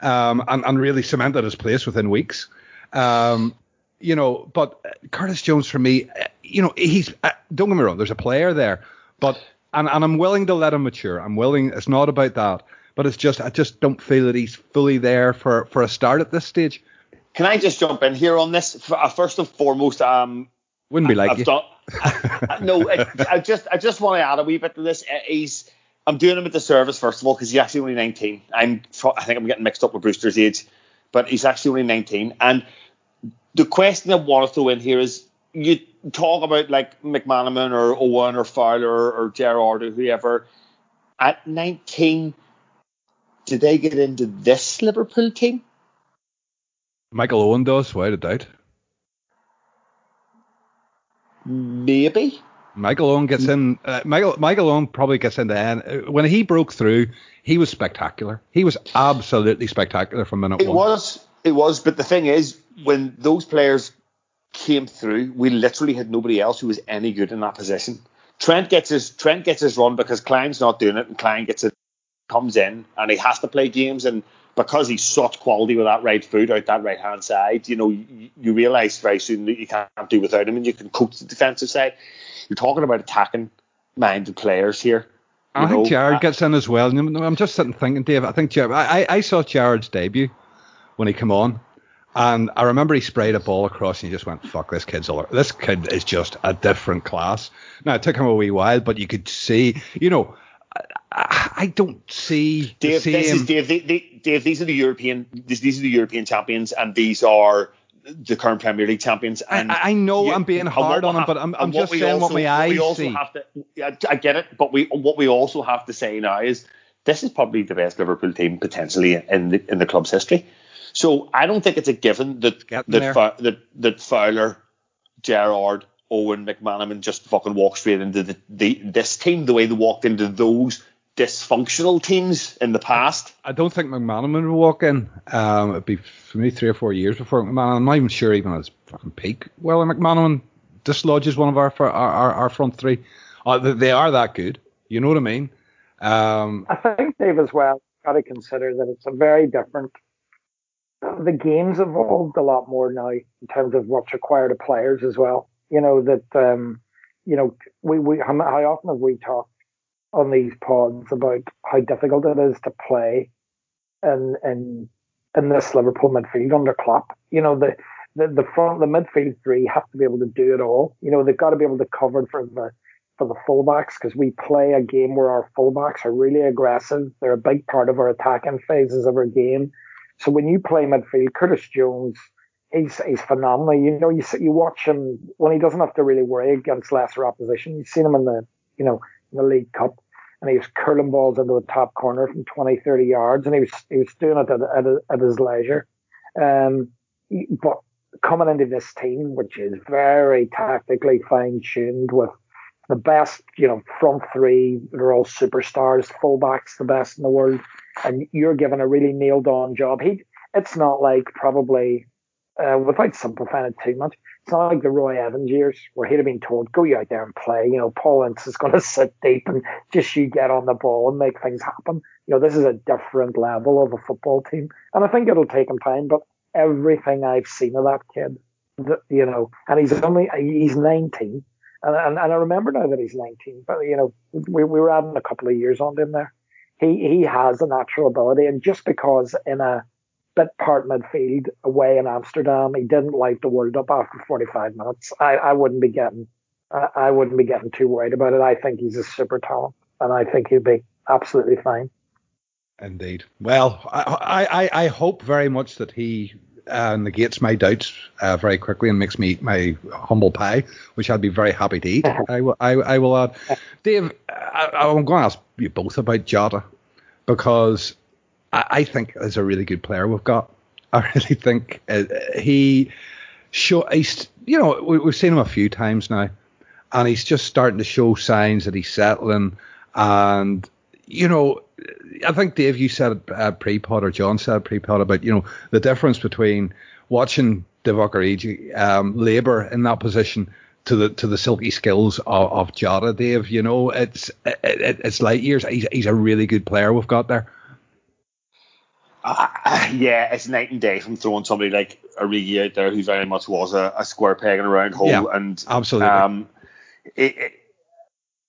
um, and, and really cemented his place within weeks. Um, you know, but Curtis Jones, for me, you know, he's, uh, don't get me wrong, there's a player there, but, and, and I'm willing to let him mature. I'm willing, it's not about that, but it's just, I just don't feel that he's fully there for, for a start at this stage. Can I just jump in here on this? First and foremost, um, wouldn't be like I've you. Done, I, I, no, I, I just I just want to add a wee bit to this. He's I'm doing him a disservice first of all because he's actually only nineteen. I'm I think I'm getting mixed up with Brewster's age, but he's actually only nineteen. And the question I want to throw in here is you talk about like McManaman or Owen or Fowler or Gerrard or whoever. At nineteen, did they get into this Liverpool team? Michael Owen does, without a doubt. Maybe Michael Owen gets in. Uh, Michael Michael Owen probably gets in the end. When he broke through, he was spectacular. He was absolutely spectacular from minute it one. It was, it was. But the thing is, when those players came through, we literally had nobody else who was any good in that position. Trent gets his Trent gets his run because Klein's not doing it, and Klein gets it, comes in, and he has to play games. And because he's such quality with that right foot out that right hand side, you know, you, you realise very soon that you can't do without him, and you can coach the defensive side. You're talking about attacking minded players here. I think Gerrard gets in as well. I'm just sitting thinking, Dave. I think Gerrard, I, I saw Gerrard's debut when he came on, and I remember he sprayed a ball across, and you just went, "Fuck, this kid's all, this kid is just a different class." Now it took him a wee while, but you could see, you know. I don't see Dave, the same. This is, Dave, they, they, Dave, these are the European. This, these are the European champions, and these are the current Premier League champions. And I, I know you, I'm being hard on them, but I'm, I'm just saying also, what my eyes we also see. Have to, I get it, but we what we also have to say now is this is probably the best Liverpool team potentially in the in the club's history. So I don't think it's a given that that, that that Fowler, Gerrard, Owen, McManaman just fucking walk straight into the, the this team the way they walked into those dysfunctional teams in the past. I don't think McManaman will walk in. Um, it'd be for me three or four years before McManaman. I'm not even sure even at his fucking peak. Well, McManaman dislodges one of our our, our, our front three. Uh, they are that good. You know what I mean? Um, I think Dave as well got to consider that it's a very different. The game's evolved a lot more now in terms of what's required of players as well. You know, that, um, you know, we, we, how often have we talked on these pods about how difficult it is to play in, in, in this Liverpool midfield under Klopp? You know, the, the, the front, the midfield three have to be able to do it all. You know, they've got to be able to cover for the, for the fullbacks because we play a game where our fullbacks are really aggressive. They're a big part of our attacking phases of our game. So when you play midfield, Curtis Jones, He's, he's phenomenal. You know, you you watch him when he doesn't have to really worry against lesser opposition. You've seen him in the, you know, in the League Cup, and he was curling balls into the top corner from twenty, thirty yards, and he was he was doing it at at, at his leisure. Um, but coming into this team, which is very tactically fine-tuned with the best, you know, front three, they're all superstars, fullbacks, the best in the world, and you're given a really nailed-on job. He, it's not like probably, uh, without simplifying it too much, it's not like the Roy Evans years where he'd have been told, go you out there and play. You know, Paul Ince is going to sit deep and just you get on the ball and make things happen. You know, this is a different level of a football team, and I think it'll take him time, but everything I've seen of that kid, you know, and he's only, he's nineteen. And, and and I remember now that he's nineteen, but, you know, we, we were adding a couple of years on him there. He he has a natural ability, and just because in a bit part midfield away in Amsterdam, he didn't light the world up after forty-five minutes. I, I wouldn't be getting I, I wouldn't be getting too worried about it. I think he's a super talent, and I think he'll be absolutely fine. Indeed. Well, I I, I hope very much that he Uh, negates my doubts uh, very quickly and makes me eat my humble pie, which I'd be very happy to eat. I will, I, I will add, Dave. I, I'm going to ask you both about Jota, because I, I think is a really good player we've got. I really think uh, he show. He's, you know, we, we've seen him a few times now, and he's just starting to show signs that he's settling. And you know, I think, Dave, you said uh, pre-pod, or John said pre-pod, about, you know, the difference between watching Divock Origi um, labour in that position to the to the silky skills of, of Jota, Dave. You know, it's it, it's light years. He's, he's a really good player we've got there. Uh, yeah, it's night and day from throwing somebody like Origi out there, who very much was a, a square peg in a round hole. Yeah, and absolutely. Um, it, it,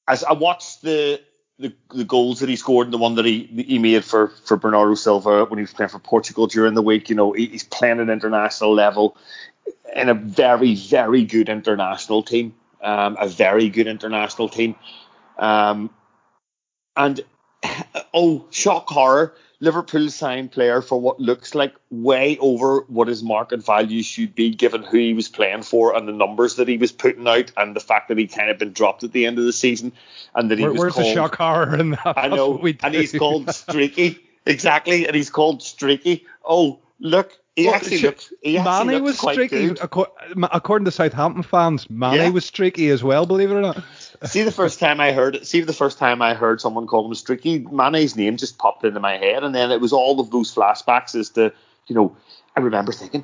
as I watched the... The, the goals that he scored, and the one that he he made for, for Bernardo Silva when he was playing for Portugal during the week, you know, he, he's playing at international level in a very, very good international team. Um, a very good international team. Um, and, oh, shock horror, Liverpool signed player for what looks like way over what his market value should be, given who he was playing for and the numbers that he was putting out, and the fact that he kind of been dropped at the end of the season, and that he Where, was where's called, the shock horror in that? I know, and he's called streaky, exactly, and he's called streaky. Oh, look, he well, actually looked, he actually Mane was streaky, according to Southampton fans. Mane yeah. was streaky as well, believe it or not. See the first time I heard see the first time I heard someone call him Streaky, Mane's name just popped into my head, and then it was all of those flashbacks as to, you know, I remember thinking,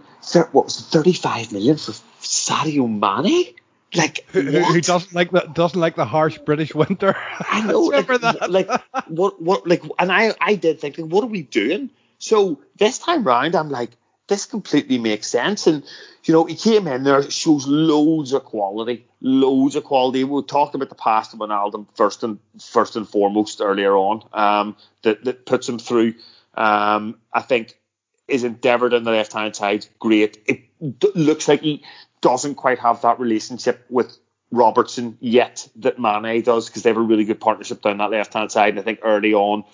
what was it, thirty-five million for Sadio Mané? Like, who, who doesn't like the doesn't like the harsh British winter? I know, like, that. like what what like, and I I did think, like, what are we doing? So this time round, I'm like, this completely makes sense. And, you know, he came in there, shows loads of quality, loads of quality. We talked about the pass to Wijnaldum first and first and foremost earlier on, um, that, that puts him through. Um, I think his endeavour on the left-hand side, great. It d- looks like he doesn't quite have that relationship with Robertson yet that Mané does, because they have a really good partnership down that left-hand side. And I think early on,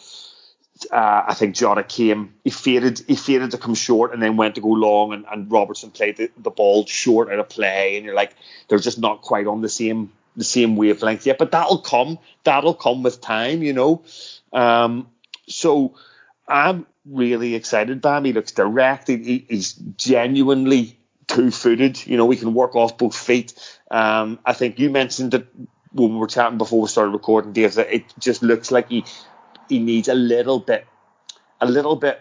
Uh, I think Jota came, he faded, he faded to come short, and then went to go long, and, and Robertson played the, the ball short out of play, and you're like, they're just not quite on the same the same wavelength yet. But that'll come, that'll come with time, you know. Um, so I'm really excited by him. He looks direct. He, he's genuinely two-footed. You know, he can work off both feet. Um, I think you mentioned that when we were chatting before we started recording, Dave, that it just looks like he. He needs a little bit, a little bit,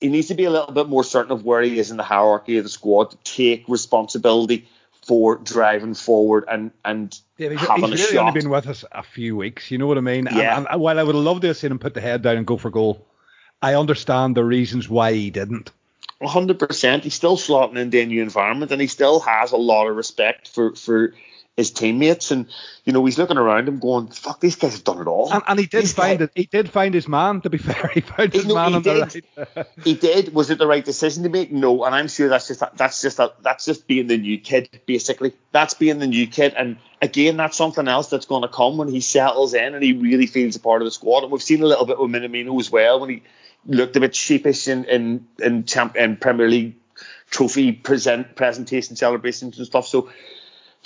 he needs to be a little bit more certain of where he is in the hierarchy of the squad, to take responsibility for driving forward and, and yeah, he's, having he's a really shot. He's really only been with us a few weeks, you know what I mean? Yeah. And, and while I would have loved to have seen him put the head down and go for goal, I understand the reasons why he didn't. one hundred percent. He's still slotting into a new environment, and he still has a lot of respect for, for his teammates, and, you know, he's looking around him going, fuck, these guys have done it all. And, and he did these find guys, it. He did find his man, to be fair. He found his no, man on did. the right. He did. Was it the right decision to make? No. And I'm sure that's just that's just that's just being the new kid, basically. That's being the new kid. And again, that's something else that's going to come when he settles in and he really feels a part of the squad. And we've seen a little bit with Minamino as well, when he looked a bit sheepish in in in, champ, in Premier League trophy present presentation celebrations and stuff. So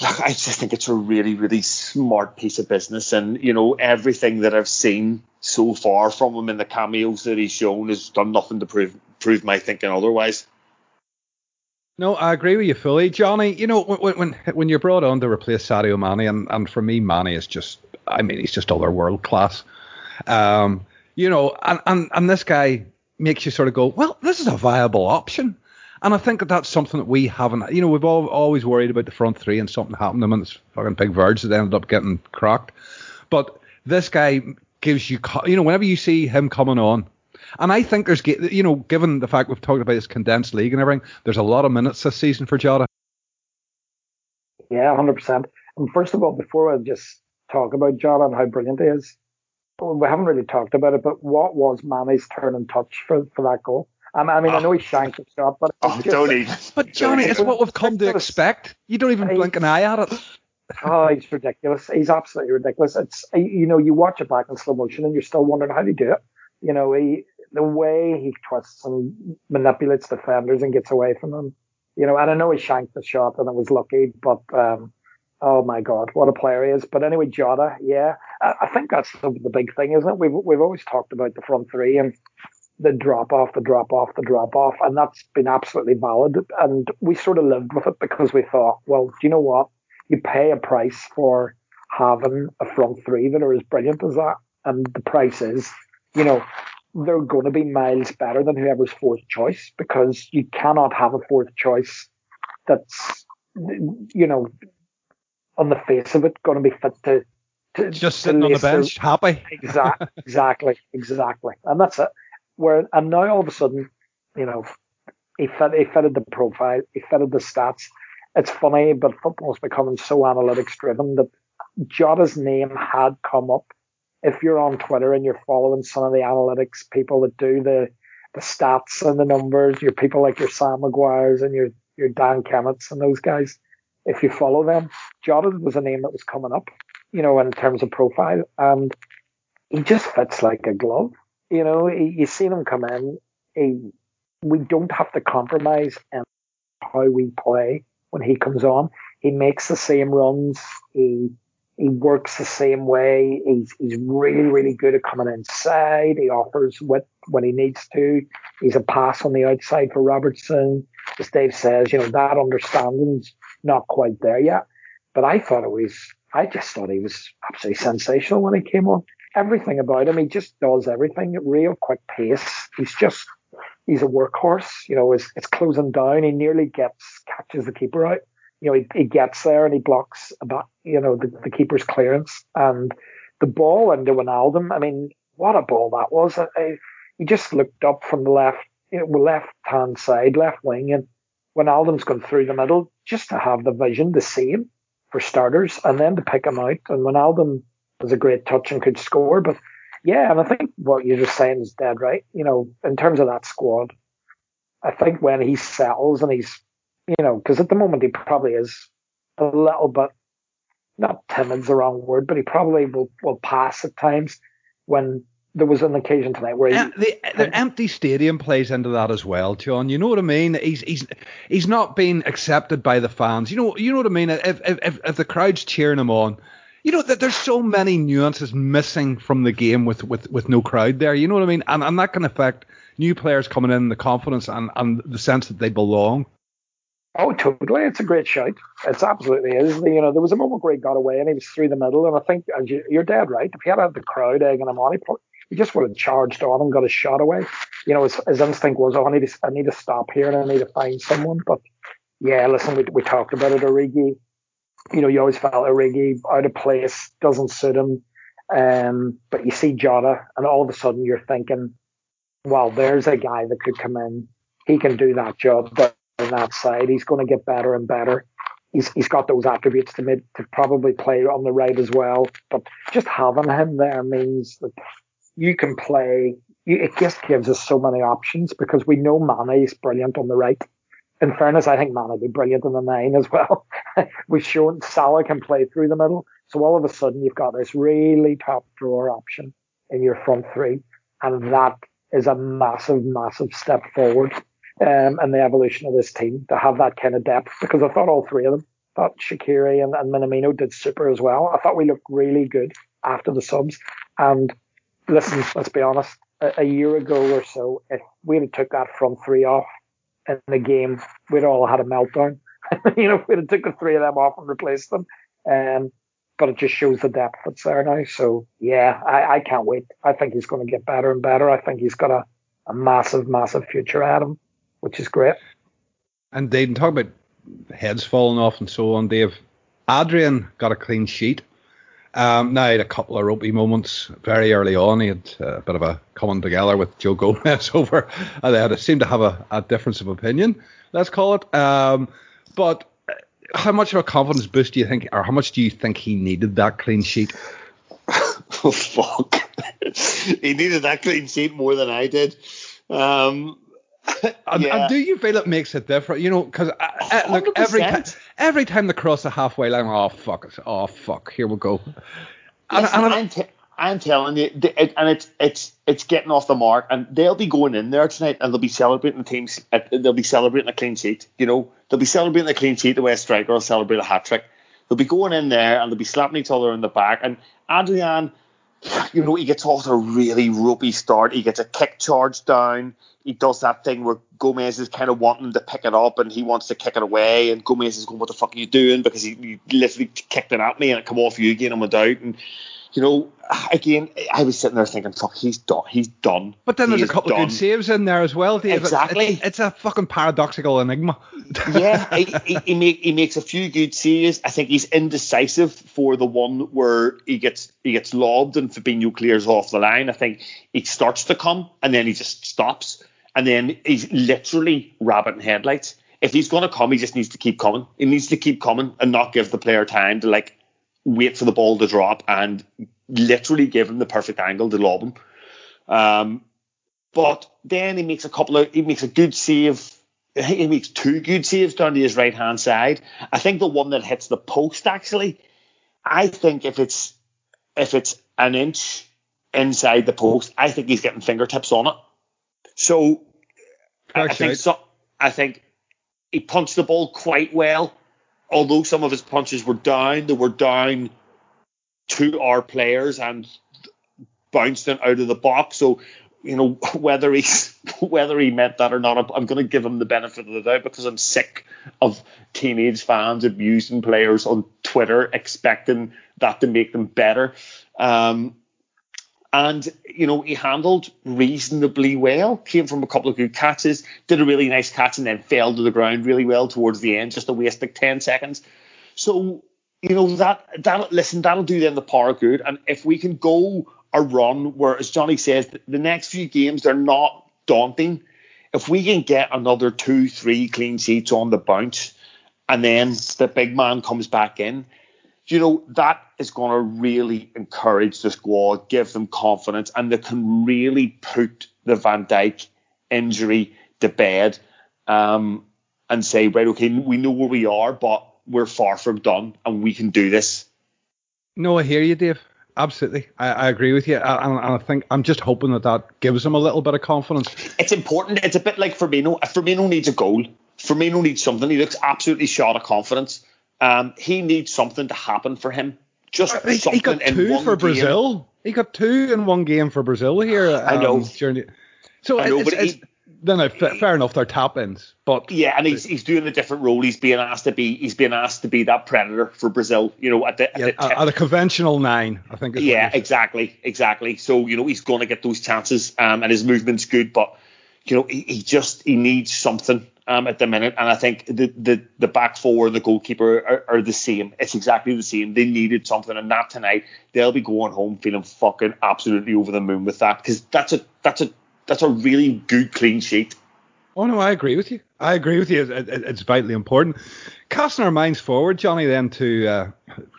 Look, I just think it's a really, really smart piece of business. And, you know, everything that I've seen so far from him and the cameos that he's shown has done nothing to prove prove my thinking otherwise. No, I agree with you fully, Johnny. You know, when when when you're brought on to replace Sadio Mané, and, and for me, Mané is just, I mean, he's just other world class. Um, you know, and, and, and this guy makes you sort of go, well, this is a viable option. And I think that that's something that we haven't, you know, we've all, always worried about the front three and something happened to them and it's fucking big Verge that ended up getting cracked. But this guy gives you, you know, whenever you see him coming on, and I think there's, you know, given the fact we've talked about this condensed league and everything, there's a lot of minutes this season for Jota. Yeah, one hundred percent. And first of all, before I just talk about Jota and how brilliant he is, we haven't really talked about it, but what was Mane's turn and touch for, for that goal? Um, I mean, oh. I know he shanked the shot, but... Oh, just, don't even... But, Johnny, it's what we've come to expect. You don't even blink an eye at it. Oh, he's ridiculous. He's absolutely ridiculous. It's, you know, you watch it back in slow motion and you're still wondering how to do it. You know, he, the way he twists and manipulates defenders and gets away from them. You know, and I know he shanked the shot and it was lucky, but, um, oh, my God, what a player he is. But anyway, Jota, yeah. I, I think that's the, the big thing, isn't it? We've, we've always talked about the front three and... the drop-off, the drop-off, the drop-off, and that's been absolutely valid. And we sort of lived with it because we thought, well, do you know what? You pay a price for having a front three that are as brilliant as that, and the price is, you know, they're going to be miles better than whoever's fourth choice because you cannot have a fourth choice that's, you know, on the face of it, going to be fit to... to just sitting on the bench, their... happy. Exactly, exactly, exactly. And that's it. Where and now all of a sudden, you know, he, fit, he fitted the profile, he fitted the stats. It's funny, but football's becoming so analytics-driven that Jota's name had come up. If you're on Twitter and you're following some of the analytics people that do the the stats and the numbers, your people like your Sam Maguires and your your Dan Kemmett's and those guys, if you follow them, Jota was a name that was coming up, you know, in terms of profile, and he just fits like a glove. You know, you've seen him come in. He, we don't have to compromise in how we play when he comes on. He makes the same runs. He he works the same way. He's he's really, really good at coming inside. He offers width when he needs to. He's a pass on the outside for Robertson. As Dave says, you know, that understanding's not quite there yet. But I thought it was, I just thought he was absolutely sensational when he came on. Everything about him, he just does everything at real quick pace. He's just, he's a workhorse. You know, it's, it's closing down. He nearly gets, catches the keeper out. You know, he, he gets there and he blocks about, you know, the, the keeper's clearance. And the ball into Wijnaldum, I mean, what a ball that was. I, I, he just looked up from the left, you know, left-hand side, left wing, and Wijnaldum's gone through the middle just to have the vision, the same for starters, and then to pick him out. And Wijnaldum was a great touch and could score. But yeah, and I think what you're just saying is dead right. You know, in terms of that squad, I think when he settles and he's, you know, because at the moment he probably is a little bit, not timid's the wrong word, but he probably will, will pass at times when there was an occasion tonight where he, uh, the, the empty stadium plays into that as well, John. You know what I mean? He's he's he's not being accepted by the fans. You know, you know what I mean? If if if the crowd's cheering him on. You know, there's so many nuances missing from the game with, with, with no crowd there. You know what I mean? And, and that can affect new players coming in, the confidence and, and the sense that they belong. Oh, totally. It's a great shout. It absolutely is. You know, there was a moment where he got away and he was through the middle. And I think you're dead right. If he had had the crowd egging him on, he just would have charged on and got his shot away. You know, his, his instinct was, oh, I need, to, I need to stop here and I need to find someone. But yeah, listen, we, we talked about it, Origi. You know, you always felt Origi out of place, doesn't suit him. Um, but you see Jota, and all of a sudden you're thinking, well, there's a guy that could come in. He can do that job down that side. He's going to get better and better. He's He's got those attributes to, mid, to probably play on the right as well. But just having him there means that you can play. You, it just gives us so many options because we know Mane is brilliant on the right. In fairness, I think Mane would be brilliant in the nine as well. We've shown Salah can play through the middle. So all of a sudden, you've got this really top-drawer option in your front three. And that is a massive, massive step forward um, in the evolution of this team, to have that kind of depth. Because I thought all three of them thought Shaqiri and, and Minamino did super as well. I thought we looked really good after the subs. And listen, let's be honest, a, a year ago or so, if we had took that from three off in the game, we'd all had a meltdown. You know, we'd have took the three of them off and replaced them. Um, but it just shows the depth that's there now. So, yeah, I, I can't wait. I think he's going to get better and better. I think he's got a, a massive, massive future at him, which is great. And Dave, talk about heads falling off and so on, Dave. Adrian got a clean sheet. Um, now, he had a couple of ropey moments very early on. He had a bit of a coming together with Joe Gomez over. And they had a, seemed to have a, a difference of opinion, let's call it. Um, but how much of a confidence boost do you think, or how much do you think he needed that clean sheet? Oh, fuck. He needed that clean sheet more than I did. Um And, yeah. and do you feel it makes a difference? You know, because look, every time, every time they cross the halfway line, oh fuck, it's, oh fuck, here we go. And, Listen, and I'm, t- I'm telling you, it, and it's it's it's getting off the mark, and they'll be going in there tonight, and they'll be celebrating the teams. They'll be celebrating a clean sheet. You know, they'll be celebrating a clean sheet the way a striker will celebrate a hat trick. They'll be going in there and they'll be slapping each other in the back. And Adrian, you know, he gets off to a really ropey start. He gets a kick charge down. He does that thing where Gomez is kind of wanting to pick it up and he wants to kick it away. And Gomez is going, what the fuck are you doing? Because he, he literally kicked it at me and it come off you again and went out. And, you know, again, I was sitting there thinking, fuck, he's done. He's done. But then he there's a couple done. of good saves in there as well, Dave. Exactly. It's, it's a fucking paradoxical enigma. Yeah, he, he, he, make, he makes a few good saves. I think he's indecisive for the one where he gets he gets lobbed and Fabinho clears off the line. I think he starts to come and then he just stops. And then he's literally rabbit in headlights. If he's going to come, he just needs to keep coming. He needs to keep coming and not give the player time to, like, wait for the ball to drop and literally give him the perfect angle to lob him. Um, but then he makes a couple of, he makes a good save. I think he makes two good saves down to his right-hand side. I think the one that hits the post, actually, I think if it's if it's an inch inside the post, I think he's getting fingertips on it. So I think, so I think he punched the ball quite well. Although some of his punches were down, they were down to our players and bounced them out of the box. So, you know, whether he's whether he meant that or not, I'm going to give him the benefit of the doubt because I'm sick of teenage fans abusing players on Twitter, expecting that to make them better. Um And, you know, he handled reasonably well, came from a couple of good catches, did a really nice catch and then fell to the ground really well towards the end, just a waste of ten seconds. So, you know, that, that listen, that'll do them the power good. And if we can go a run where, as Johnny says, the next few games, they're not daunting. If we can get another two, three clean sheets on the bounce and then the big man comes back in, you know, that is going to really encourage the squad, give them confidence, and they can really put the Van Dijk injury to bed um, and say, right, okay, we know where we are, but we're far from done, and we can do this. No, I hear you, Dave. Absolutely. I, I agree with you. And I, I think I'm just hoping that that gives them a little bit of confidence. It's important. It's a bit like Firmino. Firmino needs a goal. Firmino needs something. He looks absolutely shot of confidence. Um, he needs something to happen for him. Just he, something he got two in one for game. Brazil. He got two in one game for Brazil here. Um, I know. The, so I know, it's, but it's, he, then I, fair he, enough, they're tap ins. But yeah, and he's he's doing a different role. He's being asked to be he's being asked to be that predator for Brazil. You know, at the at, yeah, the at a conventional nine, I think. Is yeah, exactly, exactly. So you know, he's going to get those chances, um, and his movement's good, but you know, he, he just he needs something. Um, at the minute, and I think the, the, the back four and the goalkeeper are, are the same. It's exactly the same. They needed something, and not tonight. They'll be going home feeling fucking absolutely over the moon with that, because that's a that's a that's a really good clean sheet. Oh no, I agree with you. I agree with you. It, it, it's vitally important. Casting our minds forward, Johnny, then to uh,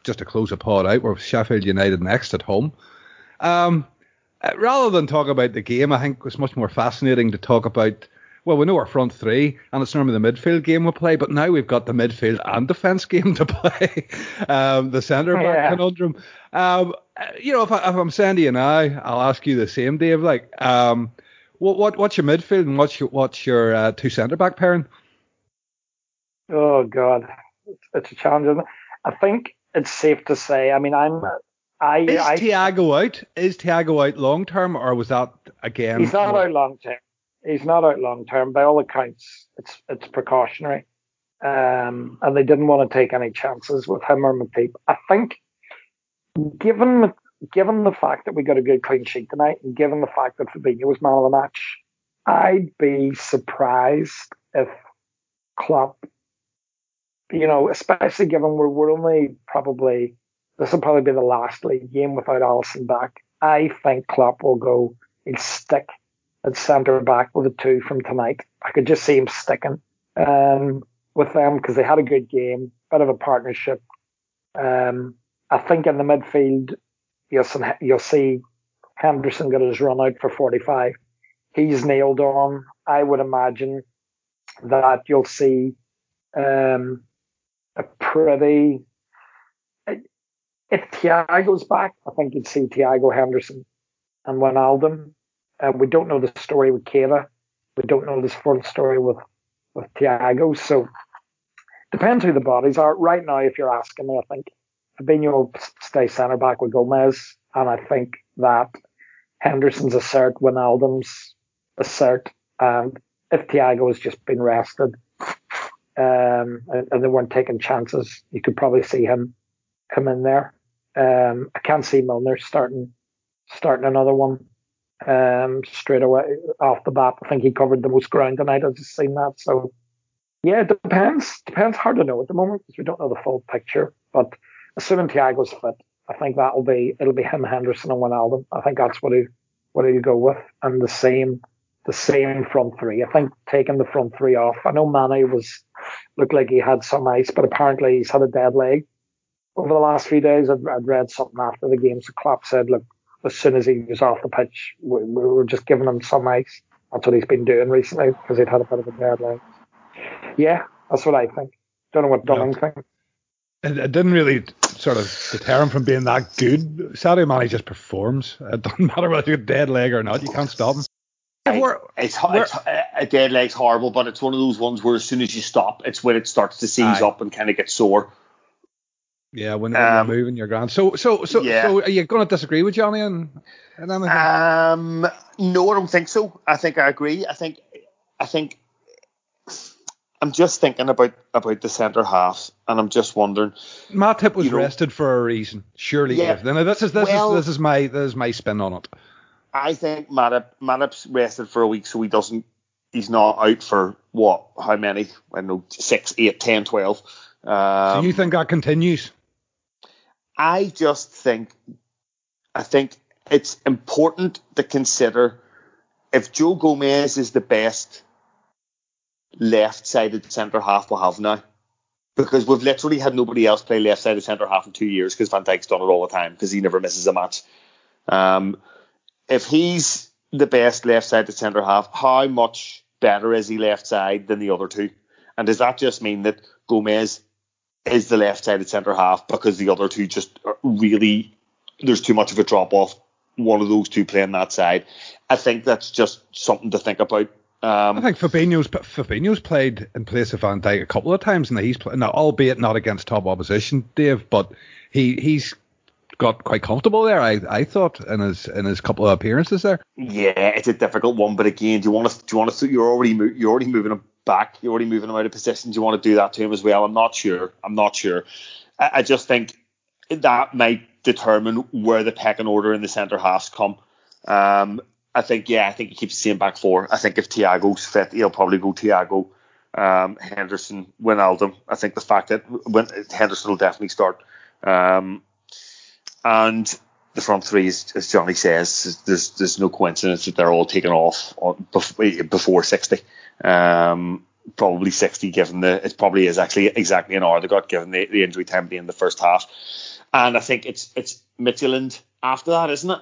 just to close the pod out. We're Sheffield United next at home. Um, rather than talk about the game, I think it's much more fascinating to talk about. Well, we know our front three, and it's normally the midfield game we play, but now we've got the midfield and defence game to play, um, the centre-back yeah. conundrum. Um, you know, if, I, if I'm saying to you now, I'll ask you the same, Dave, like, um, what, what what's your midfield and what's your, what's your uh, two centre-back pairing? Oh, God. it's a challenge, isn't it? I think it's safe to say. I mean, I'm. I, is I, Thiago out? Is Thiago out long term, or was that again? He's not what? out long term. He's not out long term. By all accounts, it's it's precautionary, um, and they didn't want to take any chances with him or Matip. I think, given given the fact that we got a good clean sheet tonight, and given the fact that Fabinho was man of the match, I'd be surprised if Klopp, you know, especially given we're we're only probably this will probably be the last league game without Alisson back. I think Klopp will go and stick at centre back with the two from tonight. I could just see him sticking um, with them because they had a good game, bit of a partnership. Um, I think in the midfield, you'll, you'll see Henderson got his run out for forty-five. He's nailed on. I would imagine that you'll see um, a pretty. If Thiago's back, I think you'd see Thiago, Henderson, and Wijnaldum. Uh, we don't know the story with Keita. We don't know this full story with, with Thiago. So depends who the bodies are. Right now, if you're asking me, I think Fabinho will stay centre-back with Gomez. And I think that Henderson's a cert, Wijnaldum's a cert. And if Thiago has just been rested um, and, and they weren't taking chances, you could probably see him come in there. Um, I can't see Milner starting starting another one. Um, straight away off the bat, I think he covered the most ground tonight. I've just seen that, so yeah, it depends. Depends, hard to know at the moment because we don't know the full picture. But assuming Thiago's fit, I think that'll be it'll be him, Henderson, and Wijnaldum. I think that's what he what he'll go with, and the same the same front three. I think taking the front three off. I know Mané was looked like he had some ice, but apparently he's had a dead leg over the last few days. I'd, I'd read something after the game, so Klopp said, look, as soon as he was off the pitch, we were just giving him some ice. That's what he's been doing recently because he'd had a bit of a bad leg. Yeah, that's what I think. Don't know what Dunning no. thinks. It, it didn't really sort of deter him from being that good. Sadio Mané just performs. It doesn't matter whether you're dead leg or not. You can't stop him. We're, it's, we're, it's, a dead leg's horrible, but it's one of those ones where as soon as you stop, it's when it starts to seize aye. up and kind of get sore. Yeah, when you're um, moving, you're grand. So, so, so, yeah. so, are you going to disagree with Johnny and, and anything? Um, no, I don't think so. I think I agree. I think, I think, I'm just thinking about, about the centre half, and I'm just wondering. Matip was you know, rested for a reason, surely. Yeah. If. Now, this is this well, is this is my this is my spin on it. I think Matip Matip's rested for a week, so he doesn't. He's not out for what? How many? I don't know, six, eight, ten, twelve. Um, so you think that continues? I just think, I think it's important to consider if Joe Gomez is the best left-sided centre-half we'll have now, because we've literally had nobody else play left-sided centre-half in two years because Van Dijk's done it all the time because he never misses a match. Um, if he's the best left-sided centre-half, how much better is he left-side than the other two? And does that just mean that Gomez is the left-sided centre-half because the other two just really, there's too much of a drop-off, one of those two playing that side? I think that's just something to think about. Um, I think Fabinho's Fabinho's played in place of Van Dijk a couple of times, and he's played, now, albeit not against top opposition, Dave, but he, he's got quite comfortable there, I, I thought, in his in his couple of appearances there. Yeah, it's a difficult one, but again, do you want to, do you want to, you're already, you're already moving him back, you're already moving him out of position. Do you want to do that to him as well? I'm not sure. I'm not sure. I, I just think that might determine where the pecking order in the centre halves come. Um, I think, yeah, I think he keeps the same back four. I think if Thiago's fit, he'll probably go Thiago, um, Henderson, Wijnaldum. I think the fact that when, Henderson will definitely start. Um, and the front three, is, as Johnny says, there's there's no coincidence that they're all taken off on, before sixty. Um, probably sixty given the it probably is actually exactly an hour they got given the, the injury time being the first half, and I think it's it's Midtjylland after that, isn't it?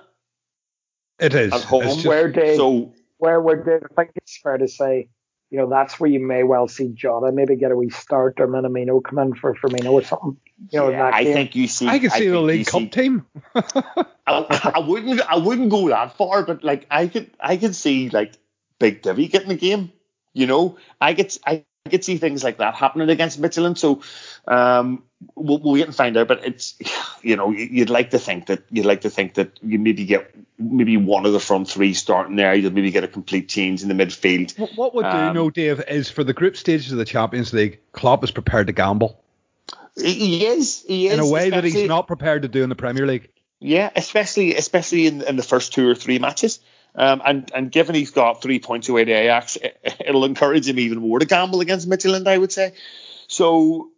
It is at home. Just, where did so where where did I think it's fair to say, you know, that's where you may well see Jota maybe get a wee start or Minamino come in for Firmino or something. You know, yeah, in that I game. think you see. I can I see the League Cup see, team. I, I wouldn't I wouldn't go that far, but like I could I could see like Big Divi getting the game. You know, I could I could see things like that happening against Midtjylland. So um, we'll, we'll get and find out. But it's, you know, you'd like to think that you'd like to think that you maybe get maybe one of the front three starting there. You'll maybe get a complete change in the midfield. What, what would um, do, no, Dave, is for the group stages of the Champions League, Klopp is prepared to gamble. He is. He is. In a way that he's not prepared to do in the Premier League. Yeah, especially especially in, in the first two or three matches. Um, and, and given he's got three points away to Ajax, it, it'll encourage him even more to gamble against Midtjylland, I would say. So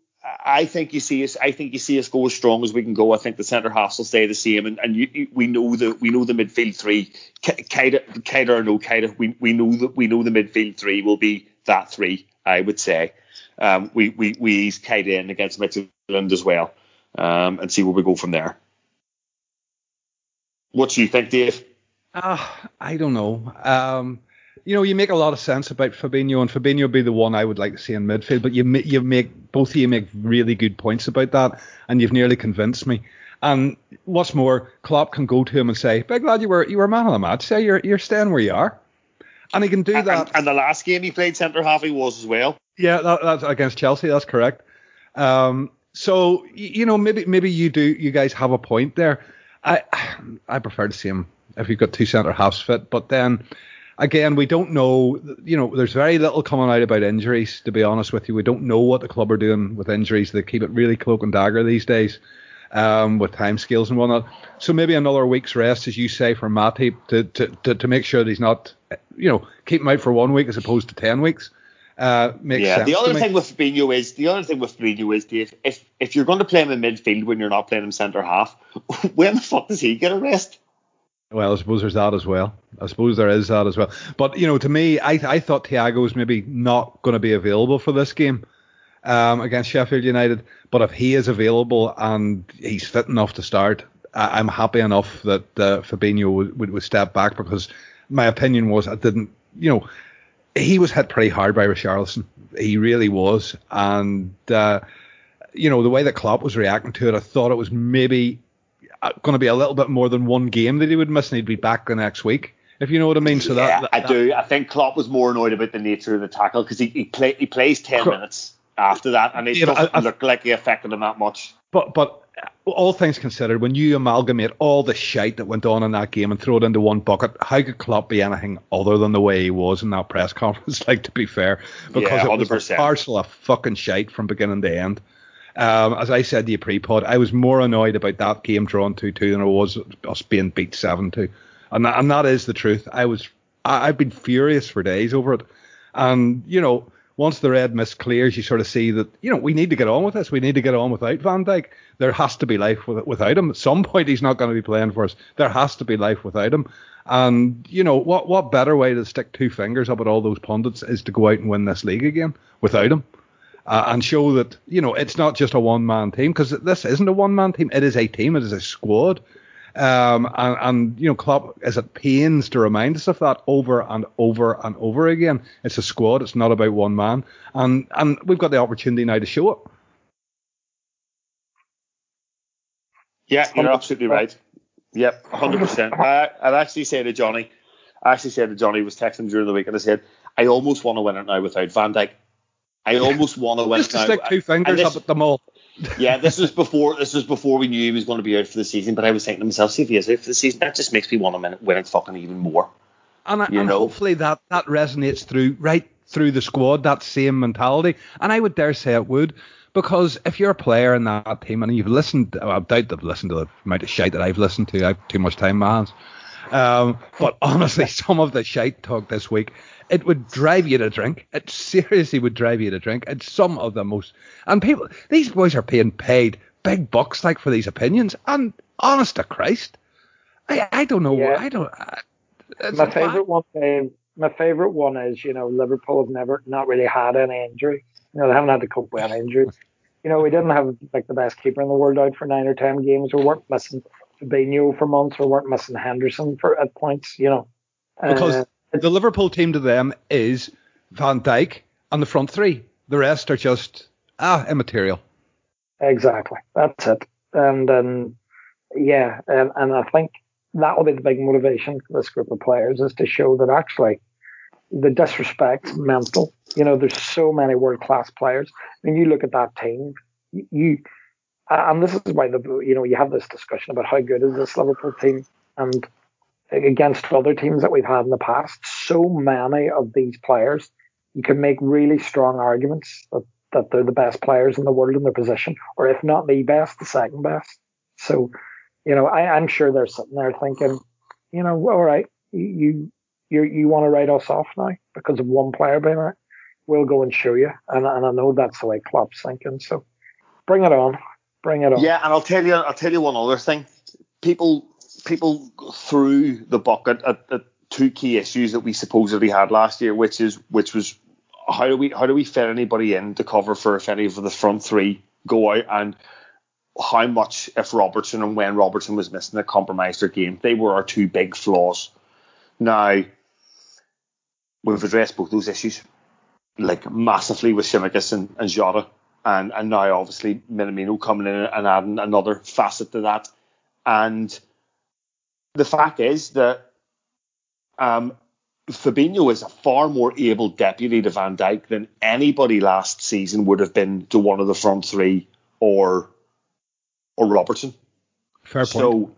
I think you see us. I think you see us go as strong as we can go. I think the centre halves will stay the same, and, and you, you, we know the we know the midfield three. Keita, Keita or no Keita, we we know that we know the midfield three will be that three. I would say um, we we we ease Keita in against Midtjylland as well, um, and see where we go from there. What do you think, Dave? Ah, uh, I don't know. Um, you know, you make a lot of sense about Fabinho, and Fabinho would be the one I would like to see in midfield. But you, you make both of you make really good points about that, and you've nearly convinced me. And what's more, Klopp can go to him and say, "Big lad, you were you were man of the match. Say you're you're staying where you are," and he can do that. And, and the last game he played centre half, he was as well. Yeah, that, that's against Chelsea. That's correct. Um, so you know, maybe maybe you do. You guys have a point there. I I prefer to see him if you've got two centre halves fit, but then again, we don't know. You know, there's very little coming out about injuries. To be honest with you, we don't know what the club are doing with injuries. They keep it really cloak and dagger these days, um, with timescales and whatnot. So maybe another week's rest, as you say, for Matip to to to, to make sure that he's not, you know, keep him out for one week as opposed to ten weeks. Uh, makes yeah, sense the other thing with Fabinho is the other thing with Fabinho is Dave, if if you're going to play him in midfield when you're not playing him centre half, when the fuck does he get a rest? Well, I suppose there's that as well. I suppose there is that as well. But you know, to me, I I thought Thiago was maybe not going to be available for this game um, against Sheffield United. But if he is available and he's fit enough to start, I, I'm happy enough that uh, Fabinho would, would would step back, because my opinion was I didn't, you know. He was hit pretty hard by Richarlison. He really was. And, uh, you know, the way that Klopp was reacting to it, I thought it was maybe going to be a little bit more than one game that he would miss, and he'd be back the next week, if you know what I mean. So yeah, that, that, I do. That, I think Klopp was more annoyed about the nature of the tackle, because he he, play, he plays ten cr- minutes after that, and it yeah, doesn't I, I, look like he affected him that much. But, but all things considered, when you amalgamate all the shite that went on in that game and throw it into one bucket, how could Klopp be anything other than the way he was in that press conference, like, to be fair? Because yeah, it was a parcel of fucking shite from beginning to end. Um, as I said to you pre-pod, I was more annoyed about that game drawn two two than I was us being beat seven two. And that, and that is the truth. I was, I, I've been furious for days over it. And, you know... Once the red mist clears, you sort of see that, you know, we need to get on with this. We need to get on without Van Dijk. There has to be life with, without him. At some point, he's not going to be playing for us. There has to be life without him. And, you know, what what better way to stick two fingers up at all those pundits is to go out and win this league again without him, uh, and show that, you know, it's not just a one-man team, because this isn't a one-man team. It is a team. It is a squad. Um, and, and, you know, Klopp is at pains to remind us of that over and over and over again. It's a squad. It's not about one man. And and we've got the opportunity now to show it. Yeah, you're absolutely right. Yep, one hundred percent. I, I'd actually say to Johnny, I actually said to Johnny, was texting him during the week, and I said, I almost want to win it now without Van Dijk. I almost want to win just it now. Just to stick two fingers this, up at them all. Yeah, this was before This was before we knew he was going to be out for the season, but I was thinking to myself, see if he is out for the season, that just makes me want to win it fucking even more. And, you and know? hopefully that, that resonates through right through the squad, that same mentality. And I would dare say it would, because if you're a player in that team, and you've listened, well, I doubt they've listened to the amount of shite that I've listened to, I have too much time in my hands. Um, but honestly, some of the shite talk this week, it would drive you to drink. It seriously would drive you to drink. It's some of the most... And people... These boys are being paid big bucks, like, for these opinions. And honest to Christ, I, I don't know... Yeah. I don't... I, my favourite one, Dave, my favourite one is, you know, Liverpool have never... Not really had any injury. You know, they haven't had to cope with any injuries. You know, we didn't have, like, the best keeper in the world out for nine or ten games. We weren't missing Fabinho for months. We weren't missing Henderson for at points, you know. Because... Uh, The Liverpool team to them is Van Dijk and the front three. The rest are just, ah, immaterial. Exactly. That's it. And, and yeah, and, and I think that will be the big motivation for this group of players, is to show that actually the disrespect's mental. You know, there's so many world-class players. When you look at that team, you and this is why the you know you have this discussion about how good is this Liverpool team and against other teams that we've had in the past. So many of these players, you can make really strong arguments that, that they're the best players in the world in their position, or if not the best, the second best. So, you know, I, I'm sure they're sitting there thinking, you know, all right, you you you want to write us off now because of one player being out. We'll go and show you. And, and I know that's the way Klopp's thinking. So bring it on. Bring it on. Yeah, and I'll tell you I'll tell you one other thing. People people threw the bucket at, at two key issues that we supposedly had last year, which is which was how do we how do we fit anybody in to cover for if any of the front three go out, and how much if Robertson and when Robertson was missing that compromised their game. They were our two big flaws. Now we've addressed both those issues, like massively with Tsimikas and, and Jota, and, and now obviously Minamino coming in and adding another facet to that. And the fact is that um, Fabinho is a far more able deputy to Van Dijk than anybody last season would have been to one of the front three or or Robertson. Fair point. So,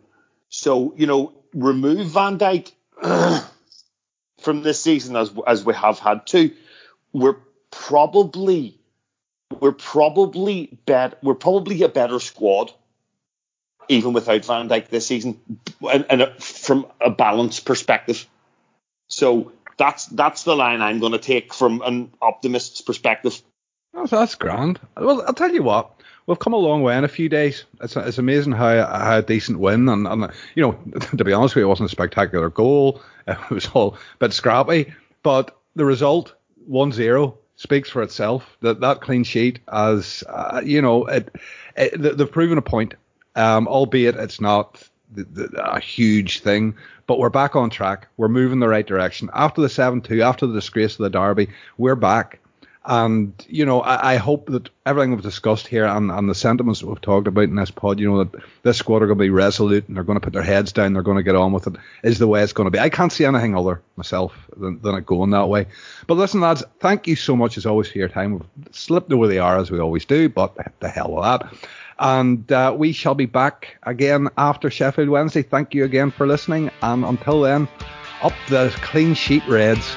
so you know, remove Van Dijk from this season as as we have had to. We're probably we're probably bet we're probably a better squad even without Van Dijk this season, and, and a, from a balanced perspective. So that's that's the line I'm going to take from an optimist's perspective. Oh, that's grand. Well, I'll tell you what, we've come a long way in a few days. It's it's amazing how how a decent win, and, and you know, to be honest with you, it wasn't a spectacular goal. It was all a bit scrappy, but the result, one zero, speaks for itself. That that clean sheet, as uh, you know, it, it, they've proven a point, um, albeit it's not the, the, a huge thing. But we're back on track. We're moving the right direction. After the seven two, after the disgrace of the derby, we're back. And, you know, I, I hope that everything we've discussed here and, and the sentiments that we've talked about in this pod, you know, that this squad are going to be resolute and they're going to put their heads down, they're going to get on with it, is the way it's going to be. I can't see anything other myself than, than it going that way. But listen, lads, thank you so much as always for your time. We've slipped over the hour as we always do, but the hell with that. And uh, we shall be back again after Sheffield Wednesday. Thank you again for listening. And until then, up the clean sheet Reds.